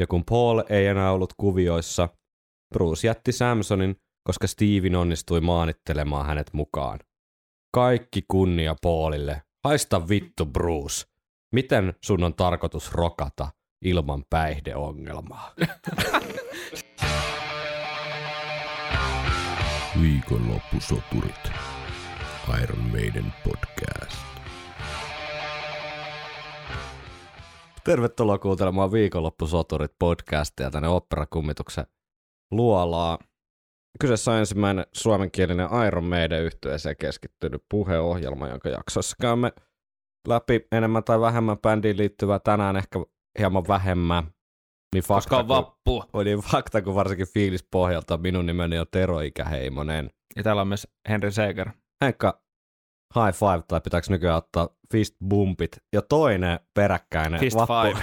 Ja kun Paul ei enää ollut kuvioissa, Bruce jätti Samsonin, koska Steven onnistui maanittelemaan hänet mukaan. Kaikki kunnia Paulille. Haista vittu, Bruce. Miten sun on tarkoitus rokata ilman päihdeongelmaa? Viikonloppusoturit. Iron Maiden podcast. Tervetuloa kuuntelemaan Viikonloppusoturit podcastia tänne operakummituksen luolaa. Kyseessä on ensimmäinen suomenkielinen Iron Maiden -yhtyeeseen keskittynyt puheohjelma, jonka jaksoissa käymme läpi enemmän tai vähemmän bändiin liittyvää, tänään ehkä hieman vähemmän. Niin fakta, koska on vappu. Niin fakta, kun varsinkin fiilispohjalta minun nimeni on Tero Ikäheimonen. Ja täällä on myös Henry Seeger. Henkka, high five, tai pitääkö nykyään ottaa fist bumpit. Ja toinen peräkkäinen fist vappu.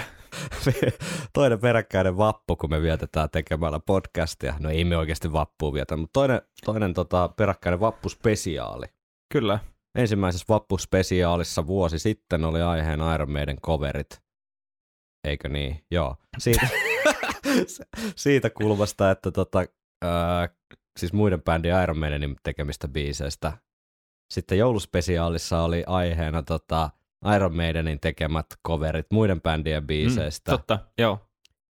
Toinen peräkkäinen vappu, kun me vietetään tekemällä podcastia. No ei me oikeasti vappua vietä, mutta toinen peräkkäinen vappuspesiaali. Kyllä. Ensimmäisessä vappuspesiaalissa vuosi sitten oli aiheen Iron Maiden coverit. Eikö niin? Joo. Siitä kulmasta, että siis muiden bändin Iron Maidenin tekemistä biiseistä. Sitten jouluspesiaalissa oli aiheena Iron Maidenin tekemät coverit muiden bändien biiseistä. Totta, joo.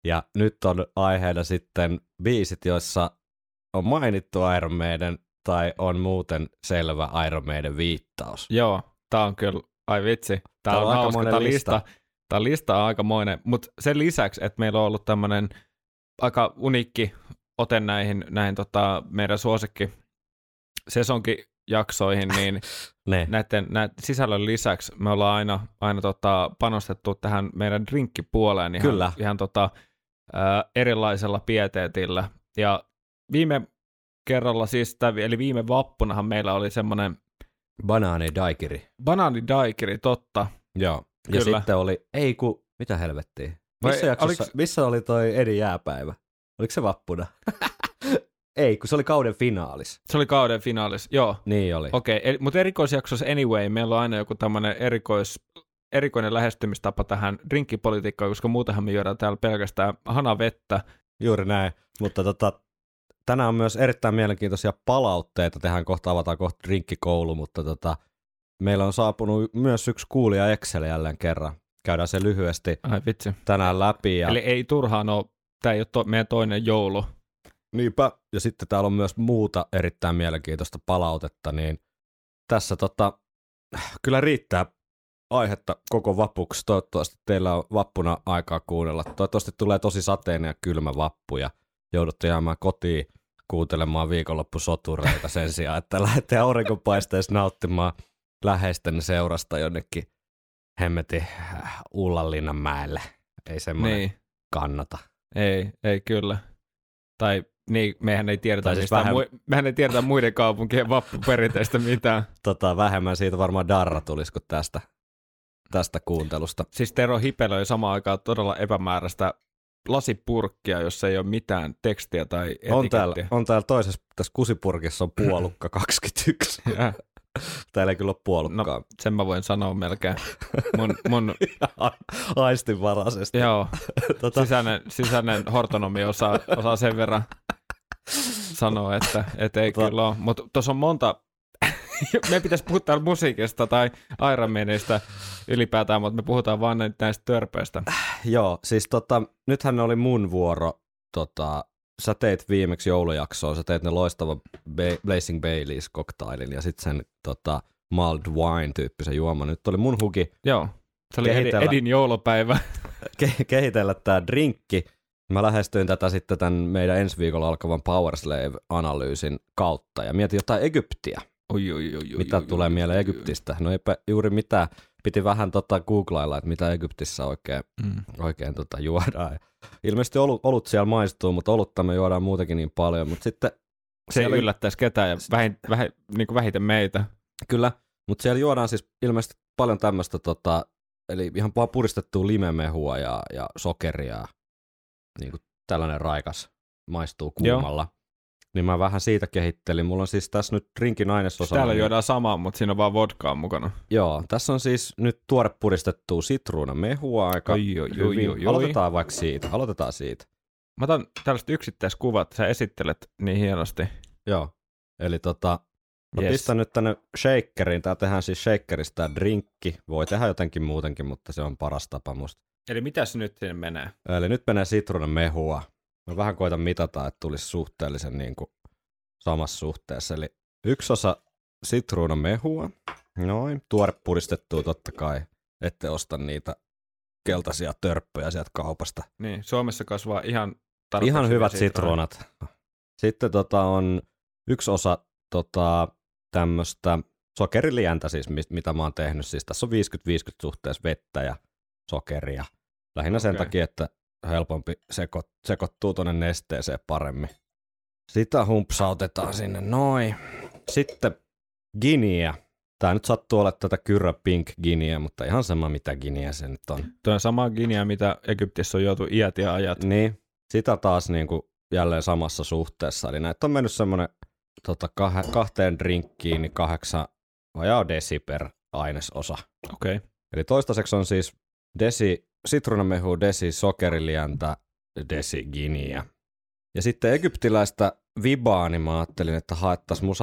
Ja nyt on aiheena sitten biisit, joissa on mainittu Iron Maiden tai on muuten selvä Iron Maiden -viittaus. Joo, tää on kyllä, ai vitsi, tää on aika hauska, tää lista. Tämä lista on aikamoinen, mutta sen lisäksi, että meillä on ollut tämmöinen aika uniikki ote näihin meidän suosikki sesonkijaksoihin, niin näiden sisällön lisäksi me ollaan aina panostettu tähän meidän drinkkipuoleen ihan erilaisella pieteetillä. Ja viime kerralla eli viime vappunahan meillä oli semmoinen... Banaanidaikiri. Banaanidaikiri, totta. Joo. Ja kyllä. Sitten oli, mitä helvettiä? Missä oli toi Edin jääpäivä? Oliko se vappuna? Ei, kun se oli kauden finaalis. Se oli kauden finaalis, joo. Niin oli. Okei, mutta erikoisjaksossa anyway, meillä on aina joku tämmöinen erikoinen lähestymistapa tähän drinkkipolitiikkaan, koska muutenhan me juodaan täällä pelkästään hanavettä. Juuri näin, mutta tänään on myös erittäin mielenkiintoisia palautteita. Avataan kohta drinkkikoulu, mutta meillä on saapunut myös yksi kuulija Excel jälleen kerran. Käydään se lyhyesti tänään läpi. Ja... Eli ei turhaan ole, tämä ei ole meidän toinen joulu. Niinpä. Ja sitten täällä on myös muuta erittäin mielenkiintoista palautetta, niin tässä kyllä riittää aihetta koko vapuksi. Toivottavasti teillä on vappuna aikaa kuunnella. Toivottavasti tulee tosi sateinen ja kylmä vappu ja joudutte jäämään kotiin kuuntelemaan viikonloppusotureita sen sijaan, että lähdette aurinkonpaisteessa nauttimaan läheisten seurasta jonnekin hemmetin Ullanlinnanmäelle. Ei semmoinen kannata. Ei kyllä. Tai niin, mehän ei tiedetä, siis mehän ei tiedetä muiden kaupunkien vappuperinteistä mitään. Vähemmän siitä varmaan darra tulisi kuin tästä kuuntelusta. Siis Tero hipelöi samaan aikaan todella epämääräistä lasipurkkia, jossa ei ole mitään tekstiä tai etikettiä. On täällä toisessa, tässä kusipurkissa on puolukka 21. Täällä ei kyllä ole puolukkaa. No, sen mä voin sanoa melkein mun... aistinvaraisesti. Joo, sisäinen hortonomi osaa sen verran sanoa, että ei kyllä ole. Mutta tuossa on monta... Me pitäisi puhua täällä musiikista tai Iron Maidenistä ylipäätään, mutta me puhutaan vaan näistä törpeistä. Joo, siis nythän oli mun vuoro. Sä teit viimeksi joulujaksoon, sä teit ne loistavan Blazing Baileys -koktailin ja sitten sen mulled wine-tyyppisen juoman. Nyt oli mun huki. Joo, se oli Edin joulupäivä. Kehitellä tää drinkki. Mä lähestyin tätä sitten tämän meidän ensi viikolla alkavan Powerslave-analyysin kautta ja mietin jotain Egyptiä. Mitä tulee mieleen Egyptistä? No eipä juuri mitään. Piti vähän googlailla, että mitä Egyptissä oikein juodaan. Ilmeisesti olut siellä maistuu, mutta olutta me juodaan muutenkin niin paljon. Mutta sitten se ei yllättäisi ketään ja vähiten meitä. Kyllä, mutta siellä juodaan siis ilmeisesti paljon tämmöistä, eli ihan vaan puristettua limemehua ja sokeria. Niin kuin tällainen raikas, maistuu kuumalla. Joo. niin mä vähän siitä kehittelin. Mulla on siis tässä nyt drinkin ainesosa. Täällä juodaan samaa, mutta siinä on vaan vodkaa mukana. Joo, tässä on siis nyt tuore puristettua sitruunamehua aika hyvin. Aloitetaan vaikka siitä, Mä otan tällaiset yksittäiskuvat, sä esittelet niin hienosti. Joo, eli mä pistän nyt tänne shakeriin. Tää tehdään siis shakerista drinkki. Voi tehdä jotenkin muutenkin, mutta se on paras tapa musta. Eli mitäs nyt sinne menee? Eli nyt menee sitruunamehua. Mä vähän koitan mitata, että tulisi suhteellisen niin kuin samassa suhteessa. Eli 1 osa sitruunamehua. Noin. Tuore puristettua totta kai. Ette osta niitä keltaisia törppöjä sieltä kaupasta. Niin, Suomessa kasvaa ihan tarpeeksi. Ihan hyvät sitruunat. Sitten on 1 osa tämmöistä sokerilientä, siis, mitä mä oon tehnyt. Siis tässä on 50-50 suhteessa vettä ja sokeria. Lähinnä sen takia, että helpompi sekoittuu tuonne nesteeseen paremmin. Sitä humpsautetaan sinne noin. Sitten giniä. Tää nyt sattuu olla tätä Kyrä Pink giniä, mutta ihan sama mitä giniä se nyt on. Tuo on sama giniä, mitä Egyptissä on joutu iät ja ajat. Niin, sitä taas niinku jälleen samassa suhteessa. Eli näitä on mennyt semmoinen kahteen drinkkiin, niin 8 vajaa desi per ainesosa. Okei. Okay. Eli toistaiseksi on siis desi sitruunamehu, desi sokerilientä, desi giniä. Ja sitten egyptiläistä vibaa, niin mä ajattelin, että haettaisiin. Mun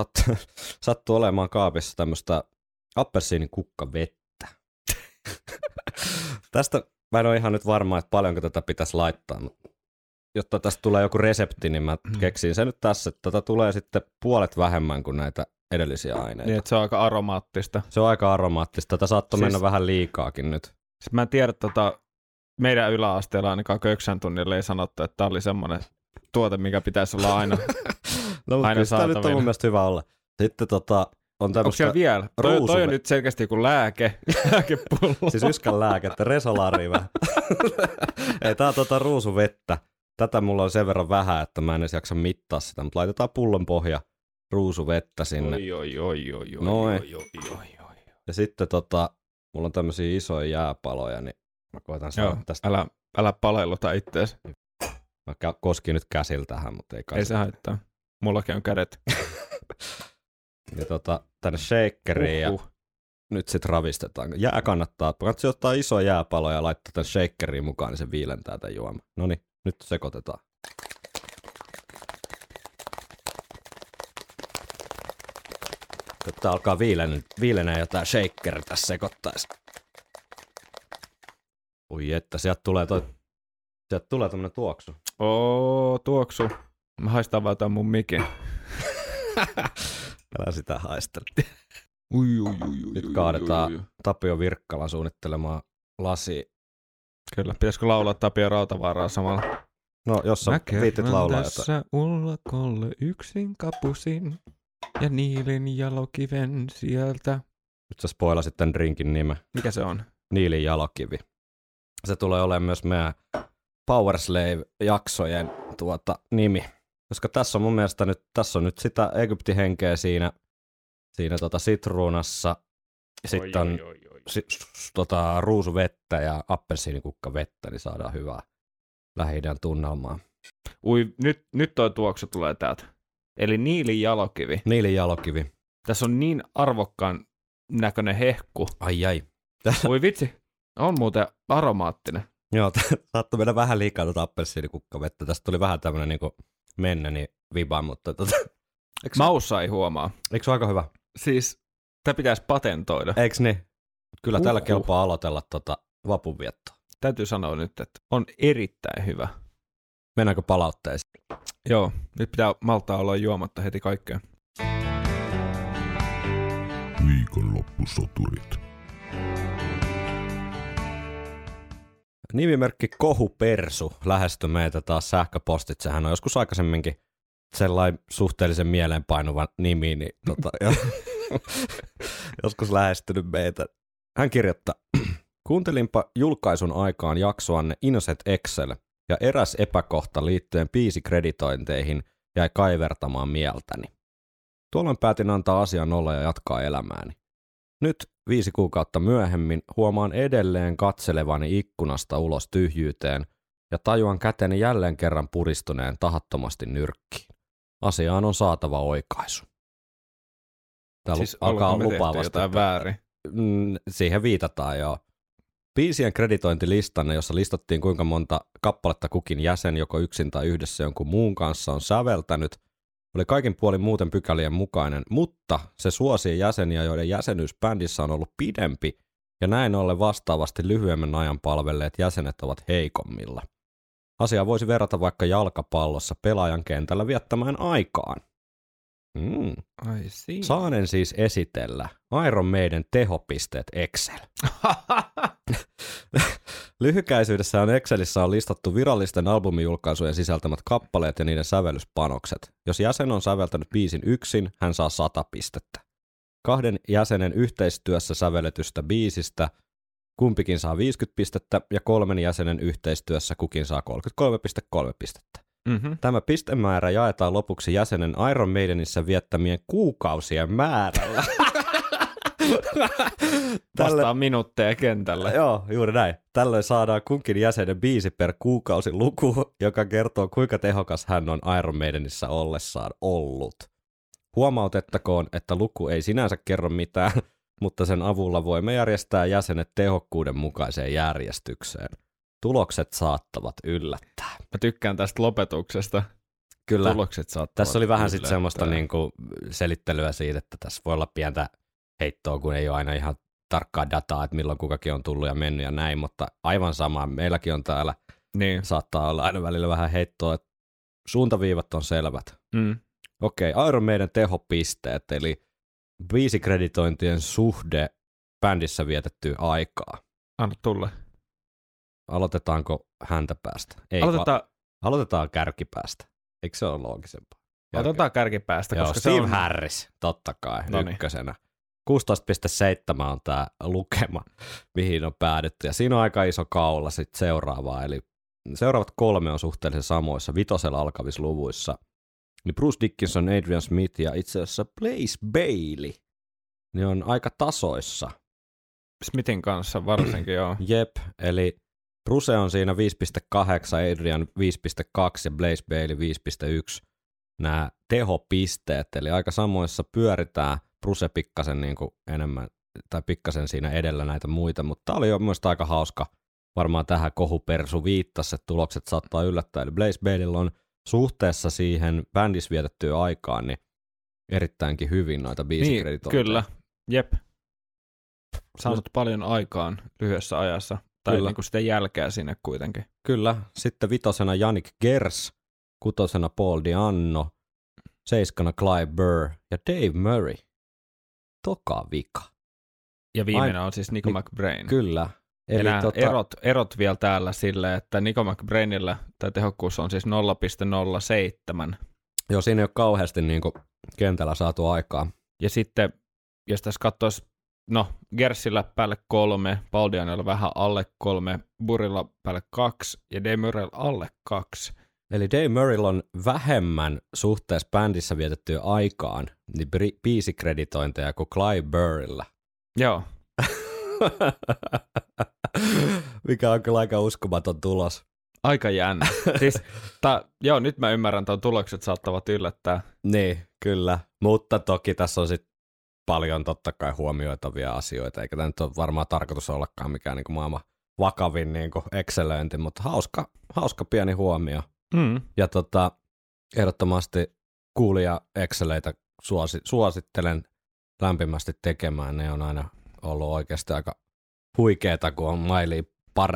sattuu olemaan kaapissa tämmöistä appelsiinikukkavettä. Tästä mä en ole ihan nyt varma, että paljonko tätä pitäisi laittaa. Jotta tästä tulee joku resepti, niin mä keksin sen nyt tässä, että tätä tulee sitten puolet vähemmän kuin näitä edellisiä aineita. Niin, se on aika aromaattista. Tätä saattoi mennä vähän liikaakin nyt. Sitten mä en tiedä, meidän yläasteella ainakaan 9 tunnilla ei sanottu, että tämä oli semmoinen tuote, mikä pitäisi olla aina no, aina saatavilla. Nyt on mun mielestä hyvä olla. Sitten on tämmöistä... Onko siellä vielä? Toi on nyt selkeästi kuin lääkepullo. Siis yskän lääkettä, resolari vähän. Ei, tää on ruusuvettä. Tätä mulla on sen verran vähän, että mä en edes jaksa mittaa sitä, mutta laitetaan pullon pohja ruusuvettä sinne. Oi. Ja sitten mulla on tämmöisiä isoja jääpaloja, niin mä koitan saada tästä. Älä palelluta ittees. Mä koskin nyt käsillä tähän, mutta ei kai. Ei se haittaa. Mullakin on kädet. Ja tänne shakeriin ja nyt sit ravistetaan. Jää kannattaa. Kannattaa ottaa isoja jääpaloja ja laittaa tän shakeriin mukaan, niin se viilentää tän juoman. Noniin, nyt sekoitetaan. Tää alkaa viilenää jotain shaker tässä sekoittaisi. Oi että, sieltä tulee tämmönen tuoksu. Tuoksu. Mä haistan vaan tämän mun mikin. Älä sitä haistele. Nyt kaadetaan Tapio Virkkalan suunnittelemaan lasia. Kyllä, pitäisikö laulaa Tapio Rautavaaraa samalla? No, jos sä viitit laulaa jotain. Tässä ullakolle yksin kapusin. Ja Niilin jalokiven sieltä. Nyt sä spoilasit tämän drinkin nimen. Mikä se on? Niilin jalokivi. Se tulee olemaan myös meidän Powerslave-jaksojen nimi. Koska tässä on mun mielestä nyt, tässä on nyt sitä Egypti-henkeä siinä sitruunassa. Sitten on ruusuvettä ja appelsiinikukkavettä, niin saadaan hyvää Lähi-idän tunnelmaa. Ui, nyt toi tuoksu tulee täältä. Eli Niilin jalokivi. Tässä on niin arvokkaan näköinen hehku. Ai. Oi vitsi, on muuten aromaattinen. Joo, saattoi mennä vähän liikaa appelsiinikukkavettä. Tästä tuli vähän tämmöinen niin menneni viba, mutta... Maussa ei huomaa. Eikö se ole aika hyvä? Siis, tämä pitäisi patentoida. Eikö niin? Kyllä tällä kelpaa aloitella vapunviettoa. Täytyy sanoa nyt, että on erittäin hyvä. Mennäänkö palautteisiin? Joo, nyt pitää maltaa olla juomatta heti kaikkea. Viikonloppusoturit. Nimimerkki Kohu Persu lähestyi meitä taas sähköpostitse. Hän on joskus aikaisemminkin sellainen suhteellisen mieleenpainuva nimi, niin joskus lähestynyt meitä. Hän kirjoittaa, kuuntelinpa julkaisun aikaan jaksoanne Innocent Excel. Ja eräs epäkohta liittyen biisikreditointeihin jäi kaivertamaan mieltäni. Tuolloin päätin antaa asian olla ja jatkaa elämääni. Nyt 5 kuukautta myöhemmin huomaan edelleen katselevani ikkunasta ulos tyhjyyteen ja tajuan käteni jälleen kerran puristuneen tahattomasti nyrkkiin. Asiaan on saatava oikaisu. Täällä siis alkaa lupaavasti. Jotain väärin. Siihen viitataan jo. Biisien kreditointilistanne, jossa listattiin kuinka monta kappaletta kukin jäsen, joko yksin tai yhdessä jonkun muun kanssa, on säveltänyt, oli kaikin puolin muuten pykälien mukainen, mutta se suosii jäseniä, joiden jäsenyys bändissä on ollut pidempi, ja näin ollen vastaavasti lyhyemmän ajan palvelleet jäsenet ovat heikommilla. Asiaa voisi verrata vaikka jalkapallossa pelaajan kentällä viettämään aikaan. Saanen siis esitellä Iron Maiden tehopisteet Excel. Lyhykäisyydessään Excelissä on listattu virallisten albumijulkaisujen sisältämät kappaleet ja niiden sävellyspanokset. Jos jäsen on säveltänyt biisin yksin, hän saa 100 pistettä. Kahden jäsenen yhteistyössä sävelletystä biisistä kumpikin saa 50 pistettä ja kolmen jäsenen yhteistyössä kukin saa 33,3 pistettä. Mm-hmm. Tämä pistemäärä jaetaan lopuksi jäsenen Iron Maidenissä viettämien kuukausien määrällä. Vastaan minuutteja kentällä. Joo, juuri näin. Tällöin saadaan kunkin jäsenen biisi per kuukausi luku, joka kertoo kuinka tehokas hän on Iron Maidenissä ollessaan ollut. Huomautettakoon, että luku ei sinänsä kerro mitään, mutta sen avulla voimme järjestää jäsenet tehokkuuden mukaiseen järjestykseen. Tulokset saattavat yllättää. Mä tykkään tästä lopetuksesta. Kyllä. Tulokset saattavat yllättää. Tässä oli vähän sitten semmoista niinku selittelyä siitä, että tässä voi olla pientä heittoa, kun ei ole aina ihan tarkkaa dataa, että milloin kukakin on tullut ja mennyt ja näin, mutta aivan sama. Meilläkin on täällä, niin saattaa olla aina välillä vähän heittoa, että suuntaviivat on selvät. Mm. Okei, Iron Maiden tehopisteet, eli biisikreditointien suhde bändissä vietettyä aikaa. Anna tulla. Aloitetaanko häntä päästä? Ei, aloitetaan kärkipäästä. Eikö se ole loogisempaa? Aloitetaan kärkipäästä. Joo, koska Steve on Harris, totta kai, noniin, ykkösenä. 16,7 on tämä lukema, mihin on päädytty. Ja siinä on aika iso kaula sitten seuraavaa. Eli seuraavat kolme on suhteellisen samoissa, vitosella alkavissa luvuissa. Niin Bruce Dickinson, Adrian Smith ja itse asiassa Blaze Bailey, ne on aika tasoissa. Smithin kanssa varsinkin, joo. Jep, eli Bruce on siinä 5,8, Adrian 5,2 ja Blaze Bailey 5,1. Nämä tehopisteet, eli aika samoissa pyöritään. Bruce pikkasen niin kuin enemmän, tai pikkasen siinä edellä näitä muita, mutta tämä oli jo mielestäni aika hauska. Varmaan tähän Kohu Persu viittasi, että tulokset saattaa yllättää. Eli Blaze Baileylla on suhteessa siihen bändissä vietettyyn aikaan niin erittäinkin hyvin noita biisikreditointeja. Niin, kyllä, jep. Saanut paljon aikaan lyhyessä ajassa, tai kyllä, niin kuin sitä jälkeä sinne kuitenkin. Kyllä, sitten vitosena Yannick Gers, kutosena Paul Di'Anno, seiskana Clive Burr ja Dave Murray. Toka vika. Ja viimeinen on siis Nico McBrain. Kyllä. Eli nämä erot vielä täällä silleen, että Nico McBrainilla tämä tehokkuus on siis 0,07. Joo, siinä ei ole kauheasti niin kuin kentällä saatu aikaa. Ja sitten, jos tässä katsoisi, no Gersillä päälle 3, Baldianilla vähän alle 3, Burilla päälle 2 ja Dave Murraylla alle 2. Eli Dave Murraylla on vähemmän suhteessa bändissä vietettyä aikaan niin biisikreditointeja kuin Clive Burrilla. Joo. Mikä on kyllä aika uskomaton tulos. Aika jännä. Siis, joo, nyt mä ymmärrän, että tulokset saattavat yllättää. Niin, kyllä. Mutta toki tässä on sitten paljon totta kai huomioitavia asioita, eikä tämä nyt ole varmaan tarkoitus ollakaan mikään niin kuin maailman vakavin niin kuin excelöinti, mutta hauska pieni huomio. Mm. Ja ehdottomasti kuulija exceleitä suosittelen lämpimästi tekemään. Ne on aina ollut oikeasti aika huikeeta, kun on mailiin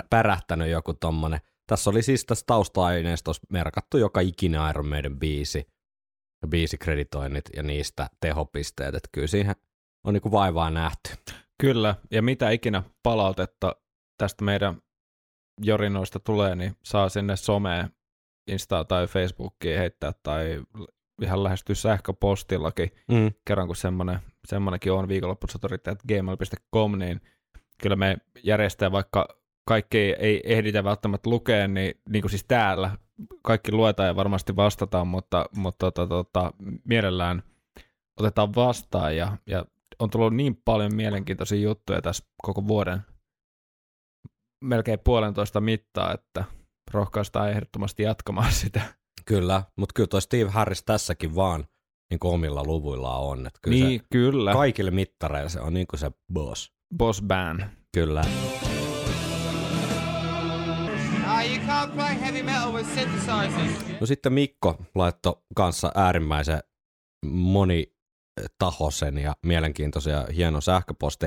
pärähtänyt joku tommonen. Tässä oli siis tässä tausta-aineistossa merkattu joka ikinä Iron Maiden biisi, biisikreditoinnit ja niistä tehopisteet. Et kyllä siihen on niinku vaivaa nähty. Kyllä, ja mitä ikinä palautetta tästä meidän jorinoista tulee, niin saa sinne someen, Insta tai Facebookiin heittää tai ihan lähestyä sähköpostillakin. Mm. Kerran kun semmoinenkin on viikonloppusotorit@gmail.com, niin kyllä me järjestää, vaikka kaikki ei ehditä välttämättä lukea, niin kuin siis täällä kaikki luetaan ja varmasti vastataan, mutta mielellään otetaan vastaan ja on tullut niin paljon mielenkiintoisia juttuja tässä koko vuoden melkein puolentoista mittaa, että rohkaistaan ehdottomasti jatkamaan sitä. Kyllä, mutta kyllä toi Steve Harris tässäkin vaan niin kuin omilla luvuillaan on. Että kyllä niin, kyllä. Kaikille mittareilla se on niin kuin se boss. Boss band. Kyllä. No sitten Mikko laittoi kanssa äärimmäisen monitahoisen ja mielenkiintoisen ja hienon sähköposti.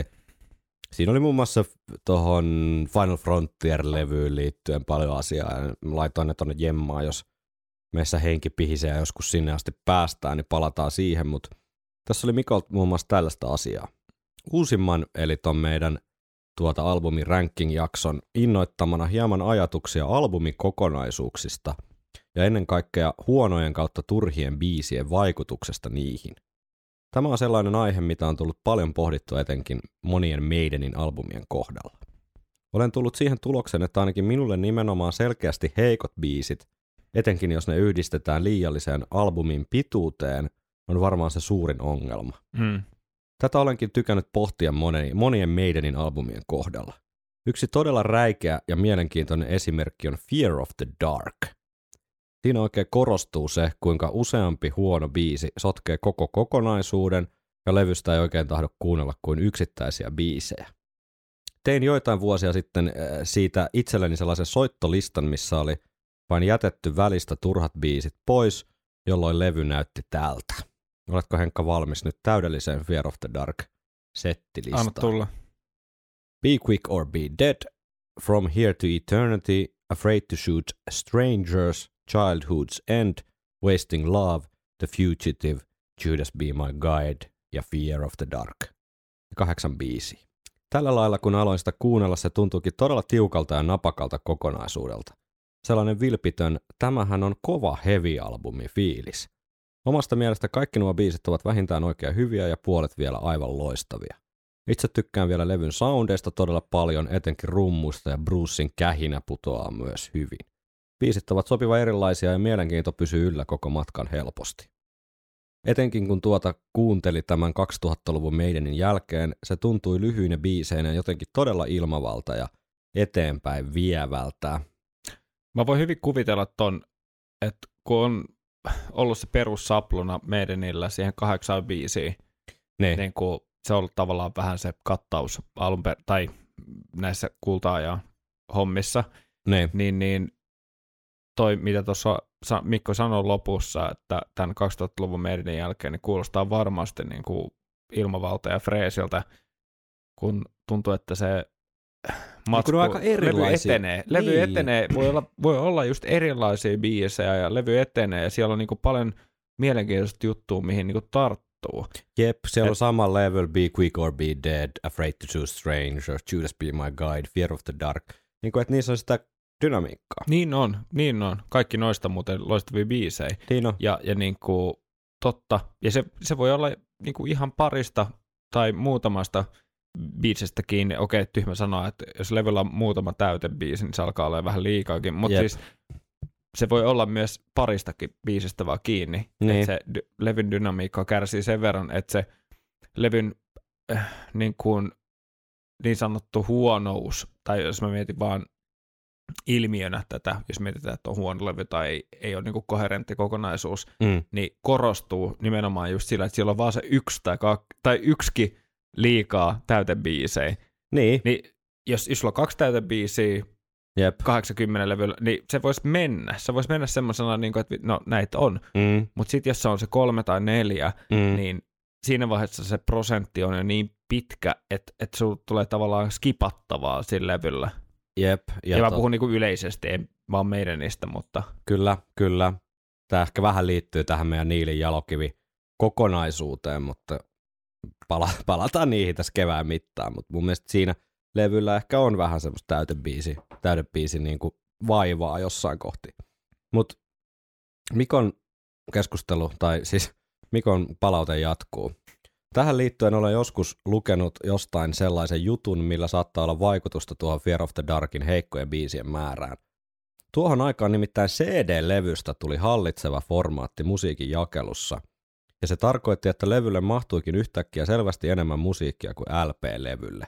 Siinä oli muun muassa tuohon Final Frontier-levyyn liittyen paljon asiaa. Laitoin ne tuonne jemmaa, jos meissä henki pihisee joskus sinne asti päästään, niin palataan siihen. Mutta tässä oli Mikolta muun muassa tällaista asiaa. Uusimman, eli tuon meidän albumin ranking-jakson innoittamana hieman ajatuksia albumin kokonaisuuksista ja ennen kaikkea huonojen kautta turhien biisien vaikutuksesta niihin. Tämä on sellainen aihe, mitä on tullut paljon pohdittua etenkin monien Maidenin albumien kohdalla. Olen tullut siihen tulokseen, että ainakin minulle nimenomaan selkeästi heikot biisit, etenkin jos ne yhdistetään liialliseen albumin pituuteen, on varmaan se suurin ongelma. Mm. Tätä olenkin tykännyt pohtia monien Maidenin albumien kohdalla. Yksi todella räikeä ja mielenkiintoinen esimerkki on Fear of the Dark. Siinä oikein korostuu se, kuinka useampi huono biisi sotkee koko kokonaisuuden ja levystä ei oikein tahdo kuunnella kuin yksittäisiä biisejä. Tein joitain vuosia sitten siitä itselleni sellaisen soittolistan, missä oli vain jätetty välistä turhat biisit pois, jolloin levy näytti tältä. Oletko Henkka valmis nyt täydelliseen Fear of the Dark -settilistaan? Anna tulla. Be Quick or Be Dead, From Here to Eternity, Afraid to Shoot Strangers, Childhood's End, Wasting Love, The Fugitive, Judas Be My Guide ja Fear of the Dark. 8 biisiä. Tällä lailla kun aloin sitä kuunnella, se tuntuukin todella tiukalta ja napakalta kokonaisuudelta. Sellainen vilpitön, tämähän on kova heavy-albumi fiilis. Omasta mielestä kaikki nuo biisit ovat vähintään oikein hyviä ja puolet vielä aivan loistavia. Itse tykkään vielä levyn soundeista todella paljon, etenkin rummuista ja Brucein kähinä putoaa myös hyvin. Biisit ovat sopiva erilaisia ja mielenkiinto pysyy yllä koko matkan helposti. Etenkin kun kuunteli tämän 2000-luvun Maidenin jälkeen, se tuntui lyhyinä biiseinä jotenkin todella ilmavalta ja eteenpäin vievältä. Mä voin hyvin kuvitella ton, että kun on ollut se perussapluna Maidenillä siihen 8 biisiin, niin kuin se on ollut tavallaan vähän se kattaus tai näissä kultaajan hommissa, niin toi, mitä tuossa Mikko sanoi lopussa, että tämän 2000-luvun Maidenin jälkeen niin kuulostaa varmasti niin kuin ilmavalta ja freesiltä, kun tuntuu, että se matku, aika levy etenee. Voi olla just erilaisia biisejä ja levy etenee ja siellä on niinku paljon mielenkiintoista juttua, mihin niinku tarttuu. Jep, siellä on sama level, Be Quick or Be Dead, Afraid to Choose Strangers, Judas Be My Guide, Fear of the Dark. Niinku, että niissä on sitä dynamiikkaa. Niin on. Kaikki noista muuten loistavia biisejä. Niin on. Ja niinku, totta. Ja se voi olla niinku ihan parista tai muutamasta biisestä kiinni. Okei, tyhmä sanoa, että jos levyllä on muutama täytebiisi, niin se alkaa olla vähän liikaakin, mutta siis se voi olla myös paristakin biisestä vaan kiinni, että se levyn dynamiikka kärsii sen verran, että se levyn niin sanottu huonous, tai jos mä mietin vaan ilmiönä tätä, jos mietitään, että on huono levy tai ei ole niin kuin koherentti kokonaisuus, niin korostuu nimenomaan just sillä, että siellä on vaan se yksi tai yksikin liikaa täytebiisejä. Niin jos sulla on 2 täytebiisiä 80 levyllä, niin se voisi mennä. Se voisi mennä semmoisena, niin kuin, että no näitä on. Mutta sitten jos se on se 3 tai 4, niin siinä vaiheessa se prosentti on jo niin pitkä, että sulla tulee tavallaan skipattavaa sillä levyllä. Jep. Ja mä puhun niin kuin yleisesti, en vaan meidän niistä, mutta... Kyllä. Tämä ehkä vähän liittyy tähän meidän Niilin jalokivi kokonaisuuteen, mutta... Palataan niihin tässä kevään mittaan, mutta mun mielestä siinä levyllä ehkä on vähän semmoista täytebiisi niin kuin vaivaa jossain kohti. Mutta Mikon keskustelu, tai siis Mikon palaute jatkuu. Tähän liittyen olen joskus lukenut jostain sellaisen jutun, millä saattaa olla vaikutusta tuohon Fear of the Darkin heikkojen biisien määrään. Tuohon aikaan nimittäin CD-levystä tuli hallitseva formaatti musiikin jakelussa. Ja se tarkoitti, että levylle mahtuikin yhtäkkiä selvästi enemmän musiikkia kuin LP-levylle.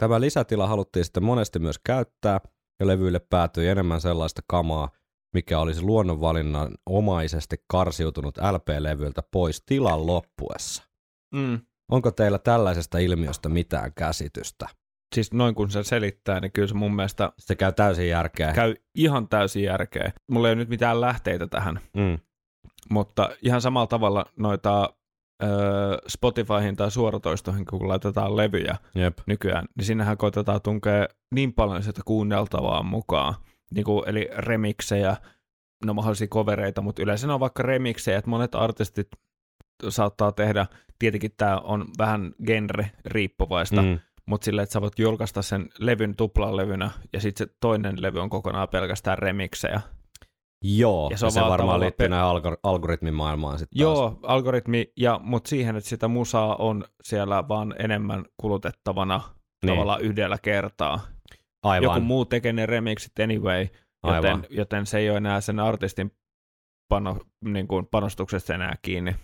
Tämä lisätila haluttiin sitten monesti myös käyttää, ja levyille päätyi enemmän sellaista kamaa, mikä olisi luonnonvalinnan omaisesti karsiutunut LP-levyltä pois tilan loppuessa. Mm. Onko teillä tällaisesta ilmiöstä mitään käsitystä? Siis noin kun se selittää, niin kyllä se mun mielestä... Se käy täysin järkeä. Käy ihan täysin järkeä. Mulla ei ole nyt mitään lähteitä tähän. Mm. Mutta ihan samalla tavalla noita Spotifyhin tai suoratoistoihin, kun laitetaan levyjä nykyään, niin sinnehän koitetaan tunkea niin paljon sitä kuunneltavaa mukaan. Niin kuin, eli remiksejä, no mahdollisia covereita, mutta yleensä ne on vaikka remiksejä, että monet artistit saattaa tehdä, tietenkin tämä on vähän genre-riippuvaista, mutta silleen, että sä voit julkaista sen levyn tuplan levynä, ja sitten se toinen levy on kokonaan pelkästään remiksejä. Joo, ja se varmaan liittyy näin algoritmin maailmaan sitten. Joo, algoritmi, mutta siihen, että sitä musaa on siellä vaan enemmän kulutettavana tavallaan yhdellä kertaa. Aivan. Joku muu tekee ne remixit anyway, joten se ei ole enää sen artistin panostuksesta enää kiinni.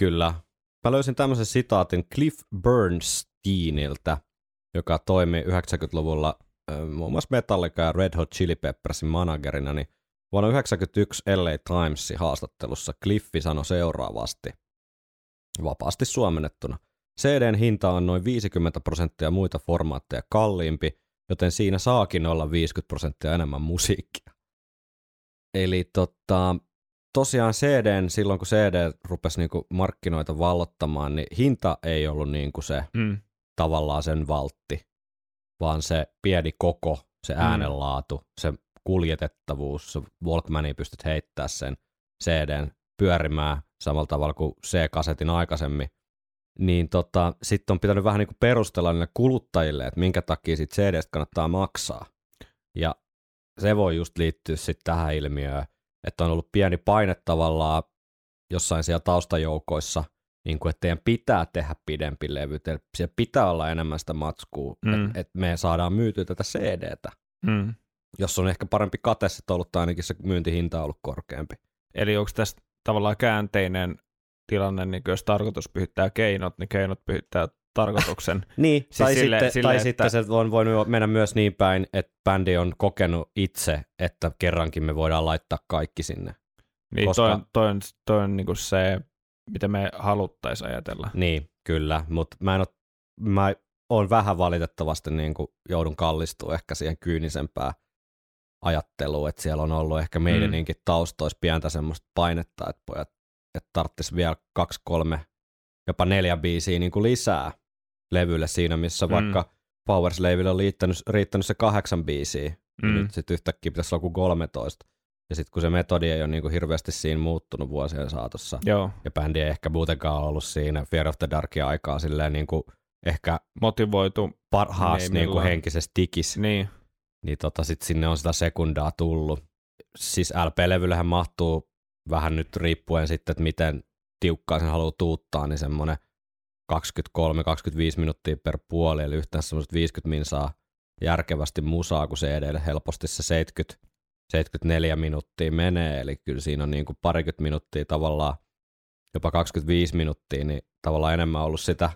Kyllä. Mä löysin tämmöisen sitaatin Cliff Bernsteiniltä, joka toimi 90-luvulla muun muassa Metallica ja Red Hot Chili Peppersin managerina, niin vuonna 1991 LA Timesin haastattelussa Cliffi sanoi seuraavasti, vapaasti suomennettuna, CDn hinta on noin 50% muita formaatteja kalliimpi, joten siinä saakin olla 50% enemmän musiikkia. Eli tosiaan CDn, silloin kun CD rupesi niinku markkinoita vallottamaan, niin hinta ei ollut niinku se tavallaan sen valtti, vaan se pieni koko, se äänenlaatu, se kuljetettavuus, Walkmaniin pystyt heittämään sen CDn pyörimään samalla tavalla kuin C-kasetin aikaisemmin, niin sitten on pitänyt vähän niin kuin perustella niille kuluttajille, että minkä takia siitä CDstä kannattaa maksaa. Ja se voi just liittyä sitten tähän ilmiöön, että on ollut pieni paine tavallaan jossain siellä taustajoukoissa, niin kuin, että teidän pitää tehdä pidempi levy, siellä pitää olla enemmän sitä matskua, että me saadaan myytyä tätä CDtä. Mm. Jos on ehkä parempi kate sitten ollut, tai ainakin se myyntihinta on ollut korkeampi. Eli onko tässä tavallaan käänteinen tilanne, niin jos tarkoitus pyhittää keinot, niin keinot pyhittää tarkoituksen. Niin, siis sitten se on voinut mennä myös niin päin, että bändi on kokenut itse, että kerrankin me voidaan laittaa kaikki sinne. Niin, koska... toi on niin kuin se, mitä me haluttaisiin ajatella. Niin, kyllä, mutta mä oon vähän valitettavasti niin kuin joudun kallistumaan ehkä siihen kyynisempään ajatteluun, että siellä on ollut ehkä meidänkin taustoissa pientä semmoista painetta, että pojat, että tarvitsisi vielä 2, 3, jopa 4 biisiä niin kuin lisää levylle siinä, missä vaikka Powers-levylle on riittänyt se 8 biisiä, nyt sitten yhtäkkiä pitäisi olla kuin 13. Ja sitten kun se metodi ei ole niin kuin hirveästi siinä muuttunut vuosien saatossa, joo, ja bändi ei ehkä muutenkaan ollut siinä Fear of the Darkin aikaa silleen niin kuin ehkä motivoitu parhaassa niin kuin henkisessä tikissä, niin sitten sinne on sitä sekundaa tullut. Siis LP-levyllähän mahtuu vähän nyt riippuen sitten, että miten tiukkaan sen haluaa tuuttaa, niin semmoinen 23-25 minuuttia per puoli, eli yhtään semmoiset 50 min saa järkevästi musaa, kun CD-lle helposti se 70-74 minuuttia menee, eli kyllä siinä on niin kuin parikymmentä minuuttia tavallaan, jopa 25 minuuttia, niin tavallaan enemmän ollut sitä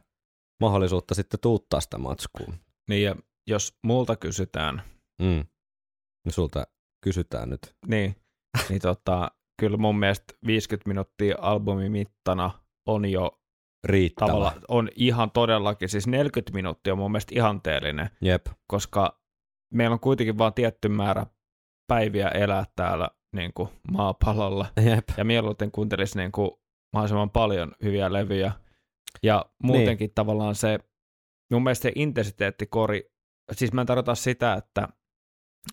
mahdollisuutta sitten tuuttaa sitä matskuun. Niin, ja jos multa kysytään. No sulta kysytään nyt. Niin kyllä mun mielestä 50 minuuttia albumimittana on jo riittävä. On ihan todellakin, siis 40 minuuttia on mun mielestä ihanteellinen, koska meillä on kuitenkin vaan tietty määrä päiviä elää täällä niin kuin maapallolla, ja mieluiten kuuntelisi niin kuin mahdollisimman paljon hyviä levyjä, ja muutenkin tavallaan se, mun mielestä se intensiteettikori, siis mä en tarkoita sitä, että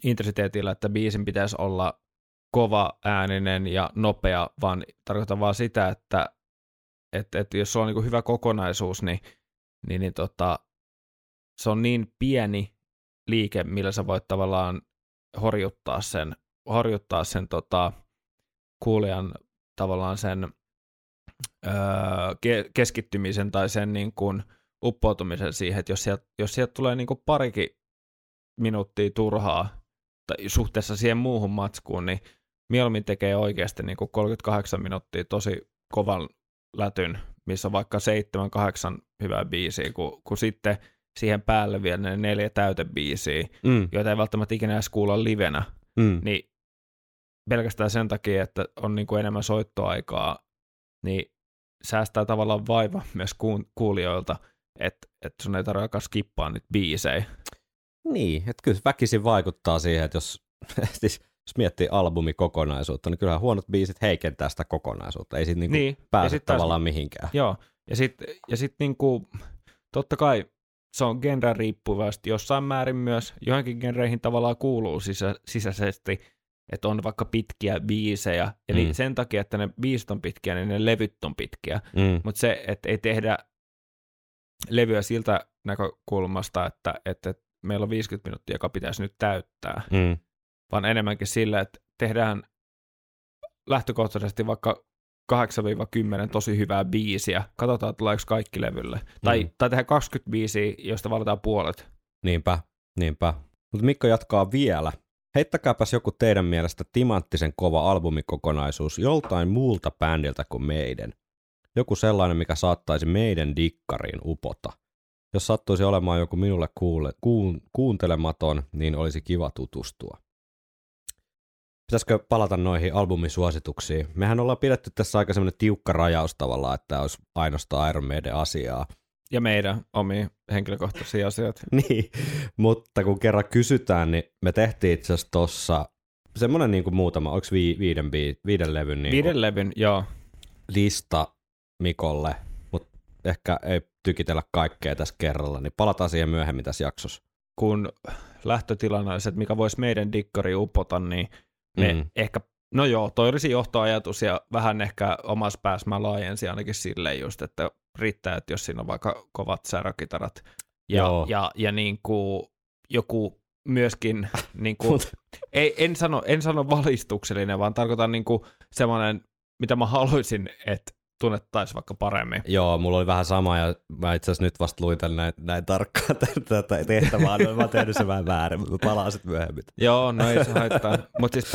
intensiteetillä, että biisin pitäisi olla kova ääninen ja nopea, vaan tarkoitan vaan sitä, että jos sulla on niin hyvä kokonaisuus, niin se on niin pieni liike, millä sä voit tavallaan horjuttaa sen kuulijan tavallaan sen keskittymisen tai sen niin kuin uppoutumisen siihen, että jos sieltä tulee niin kuin parikin minuuttia turhaa tai suhteessa siihen muuhun matskuun, niin mieluummin tekee oikeasti niin kuin 38 minuuttia tosi kovan lätyn, missä on vaikka 7-8 hyvää biisiä, kun sitten siihen päälle vielä ne 4 täytebiisiä, joita ei välttämättä ikinä edes kuulla livenä, niin pelkästään sen takia, että on niin kuin enemmän soittoaikaa, niin säästää tavallaan vaiva myös kuulijoilta, että sun ei tarvitse skippaa niitä biisejä. Niin, että kyllä väkisin vaikuttaa siihen, että jos miettii albumikokonaisuutta, niin kyllähän huonot biisit heikentää sitä kokonaisuutta, ei siitä niinku pääse tavallaan mihinkään. Joo, ja sitten niinku, totta kai se on genren riippuvasti jossain määrin myös, johonkin genreihin tavallaan kuuluu sisäisesti, että on vaikka pitkiä biisejä, eli sen takia, että ne biisit on pitkiä, niin ne levyt on pitkiä, mutta se, että ei tehdä levyä siltä näkökulmasta, että meillä on 50 minuuttia, joka pitäisi nyt täyttää, vaan enemmänkin sillä, että tehdään lähtökohtaisesti vaikka 8-10 tosi hyvää biisiä, katsotaan tuleeko kaikki levylle, tai tehdään 20 biisiä, joista valitaan puolet. Niinpä. Mutta Mikko jatkaa vielä. Heittäkääpäs joku teidän mielestä timanttisen kova albumikokonaisuus joltain muulta bändiltä kuin meidän. Joku sellainen, mikä saattaisi meidän dikkariin upota. Jos sattuisi olemaan joku minulle kuuntelematon, niin olisi kiva tutustua. Pitäisikö palata noihin albumisuosituksiin? Mehän ollaan pidetty tässä aika semmoinen tiukka rajaus tavallaan, että olisi ainoastaan Iron Maiden asiaa. Ja meidän omia henkilökohtaisia asioita. Niin, mutta kun kerran kysytään, niin me tehtiin itse asiassa tuossa semmoinen niin kuin muutama, oliko viiden levyn? Niin viiden levyn, joo. Lista Mikolle, mutta ehkä ei tykitellä kaikkea tässä kerralla, niin palataan siihen myöhemmin tässä jaksossa. Kun lähtötilana olisi, että mikä voisi meidän dikkari upota, niin ne ehkä, no joo, toi olisi johtoajatus ja vähän ehkä omassa päässä mä laajensin ainakin silleen just, että riittää, että jos siinä on vaikka kovat särakitarat ja niin kuin joku myöskin, niin kuin, en sano valistuksellinen, vaan tarkoitan niin kuin semmoinen, mitä mä haluaisin, että tunnettaisiin vaikka paremmin. Joo, mulla oli vähän sama ja mä itse asiassa nyt vasta luin tämän näin tarkkaan tätä tehtävää, mä oon tehnyt sen vähän väärin, mutta mä palaan sitten myöhemmin. Joo, no ei se haittaa. Mutta siis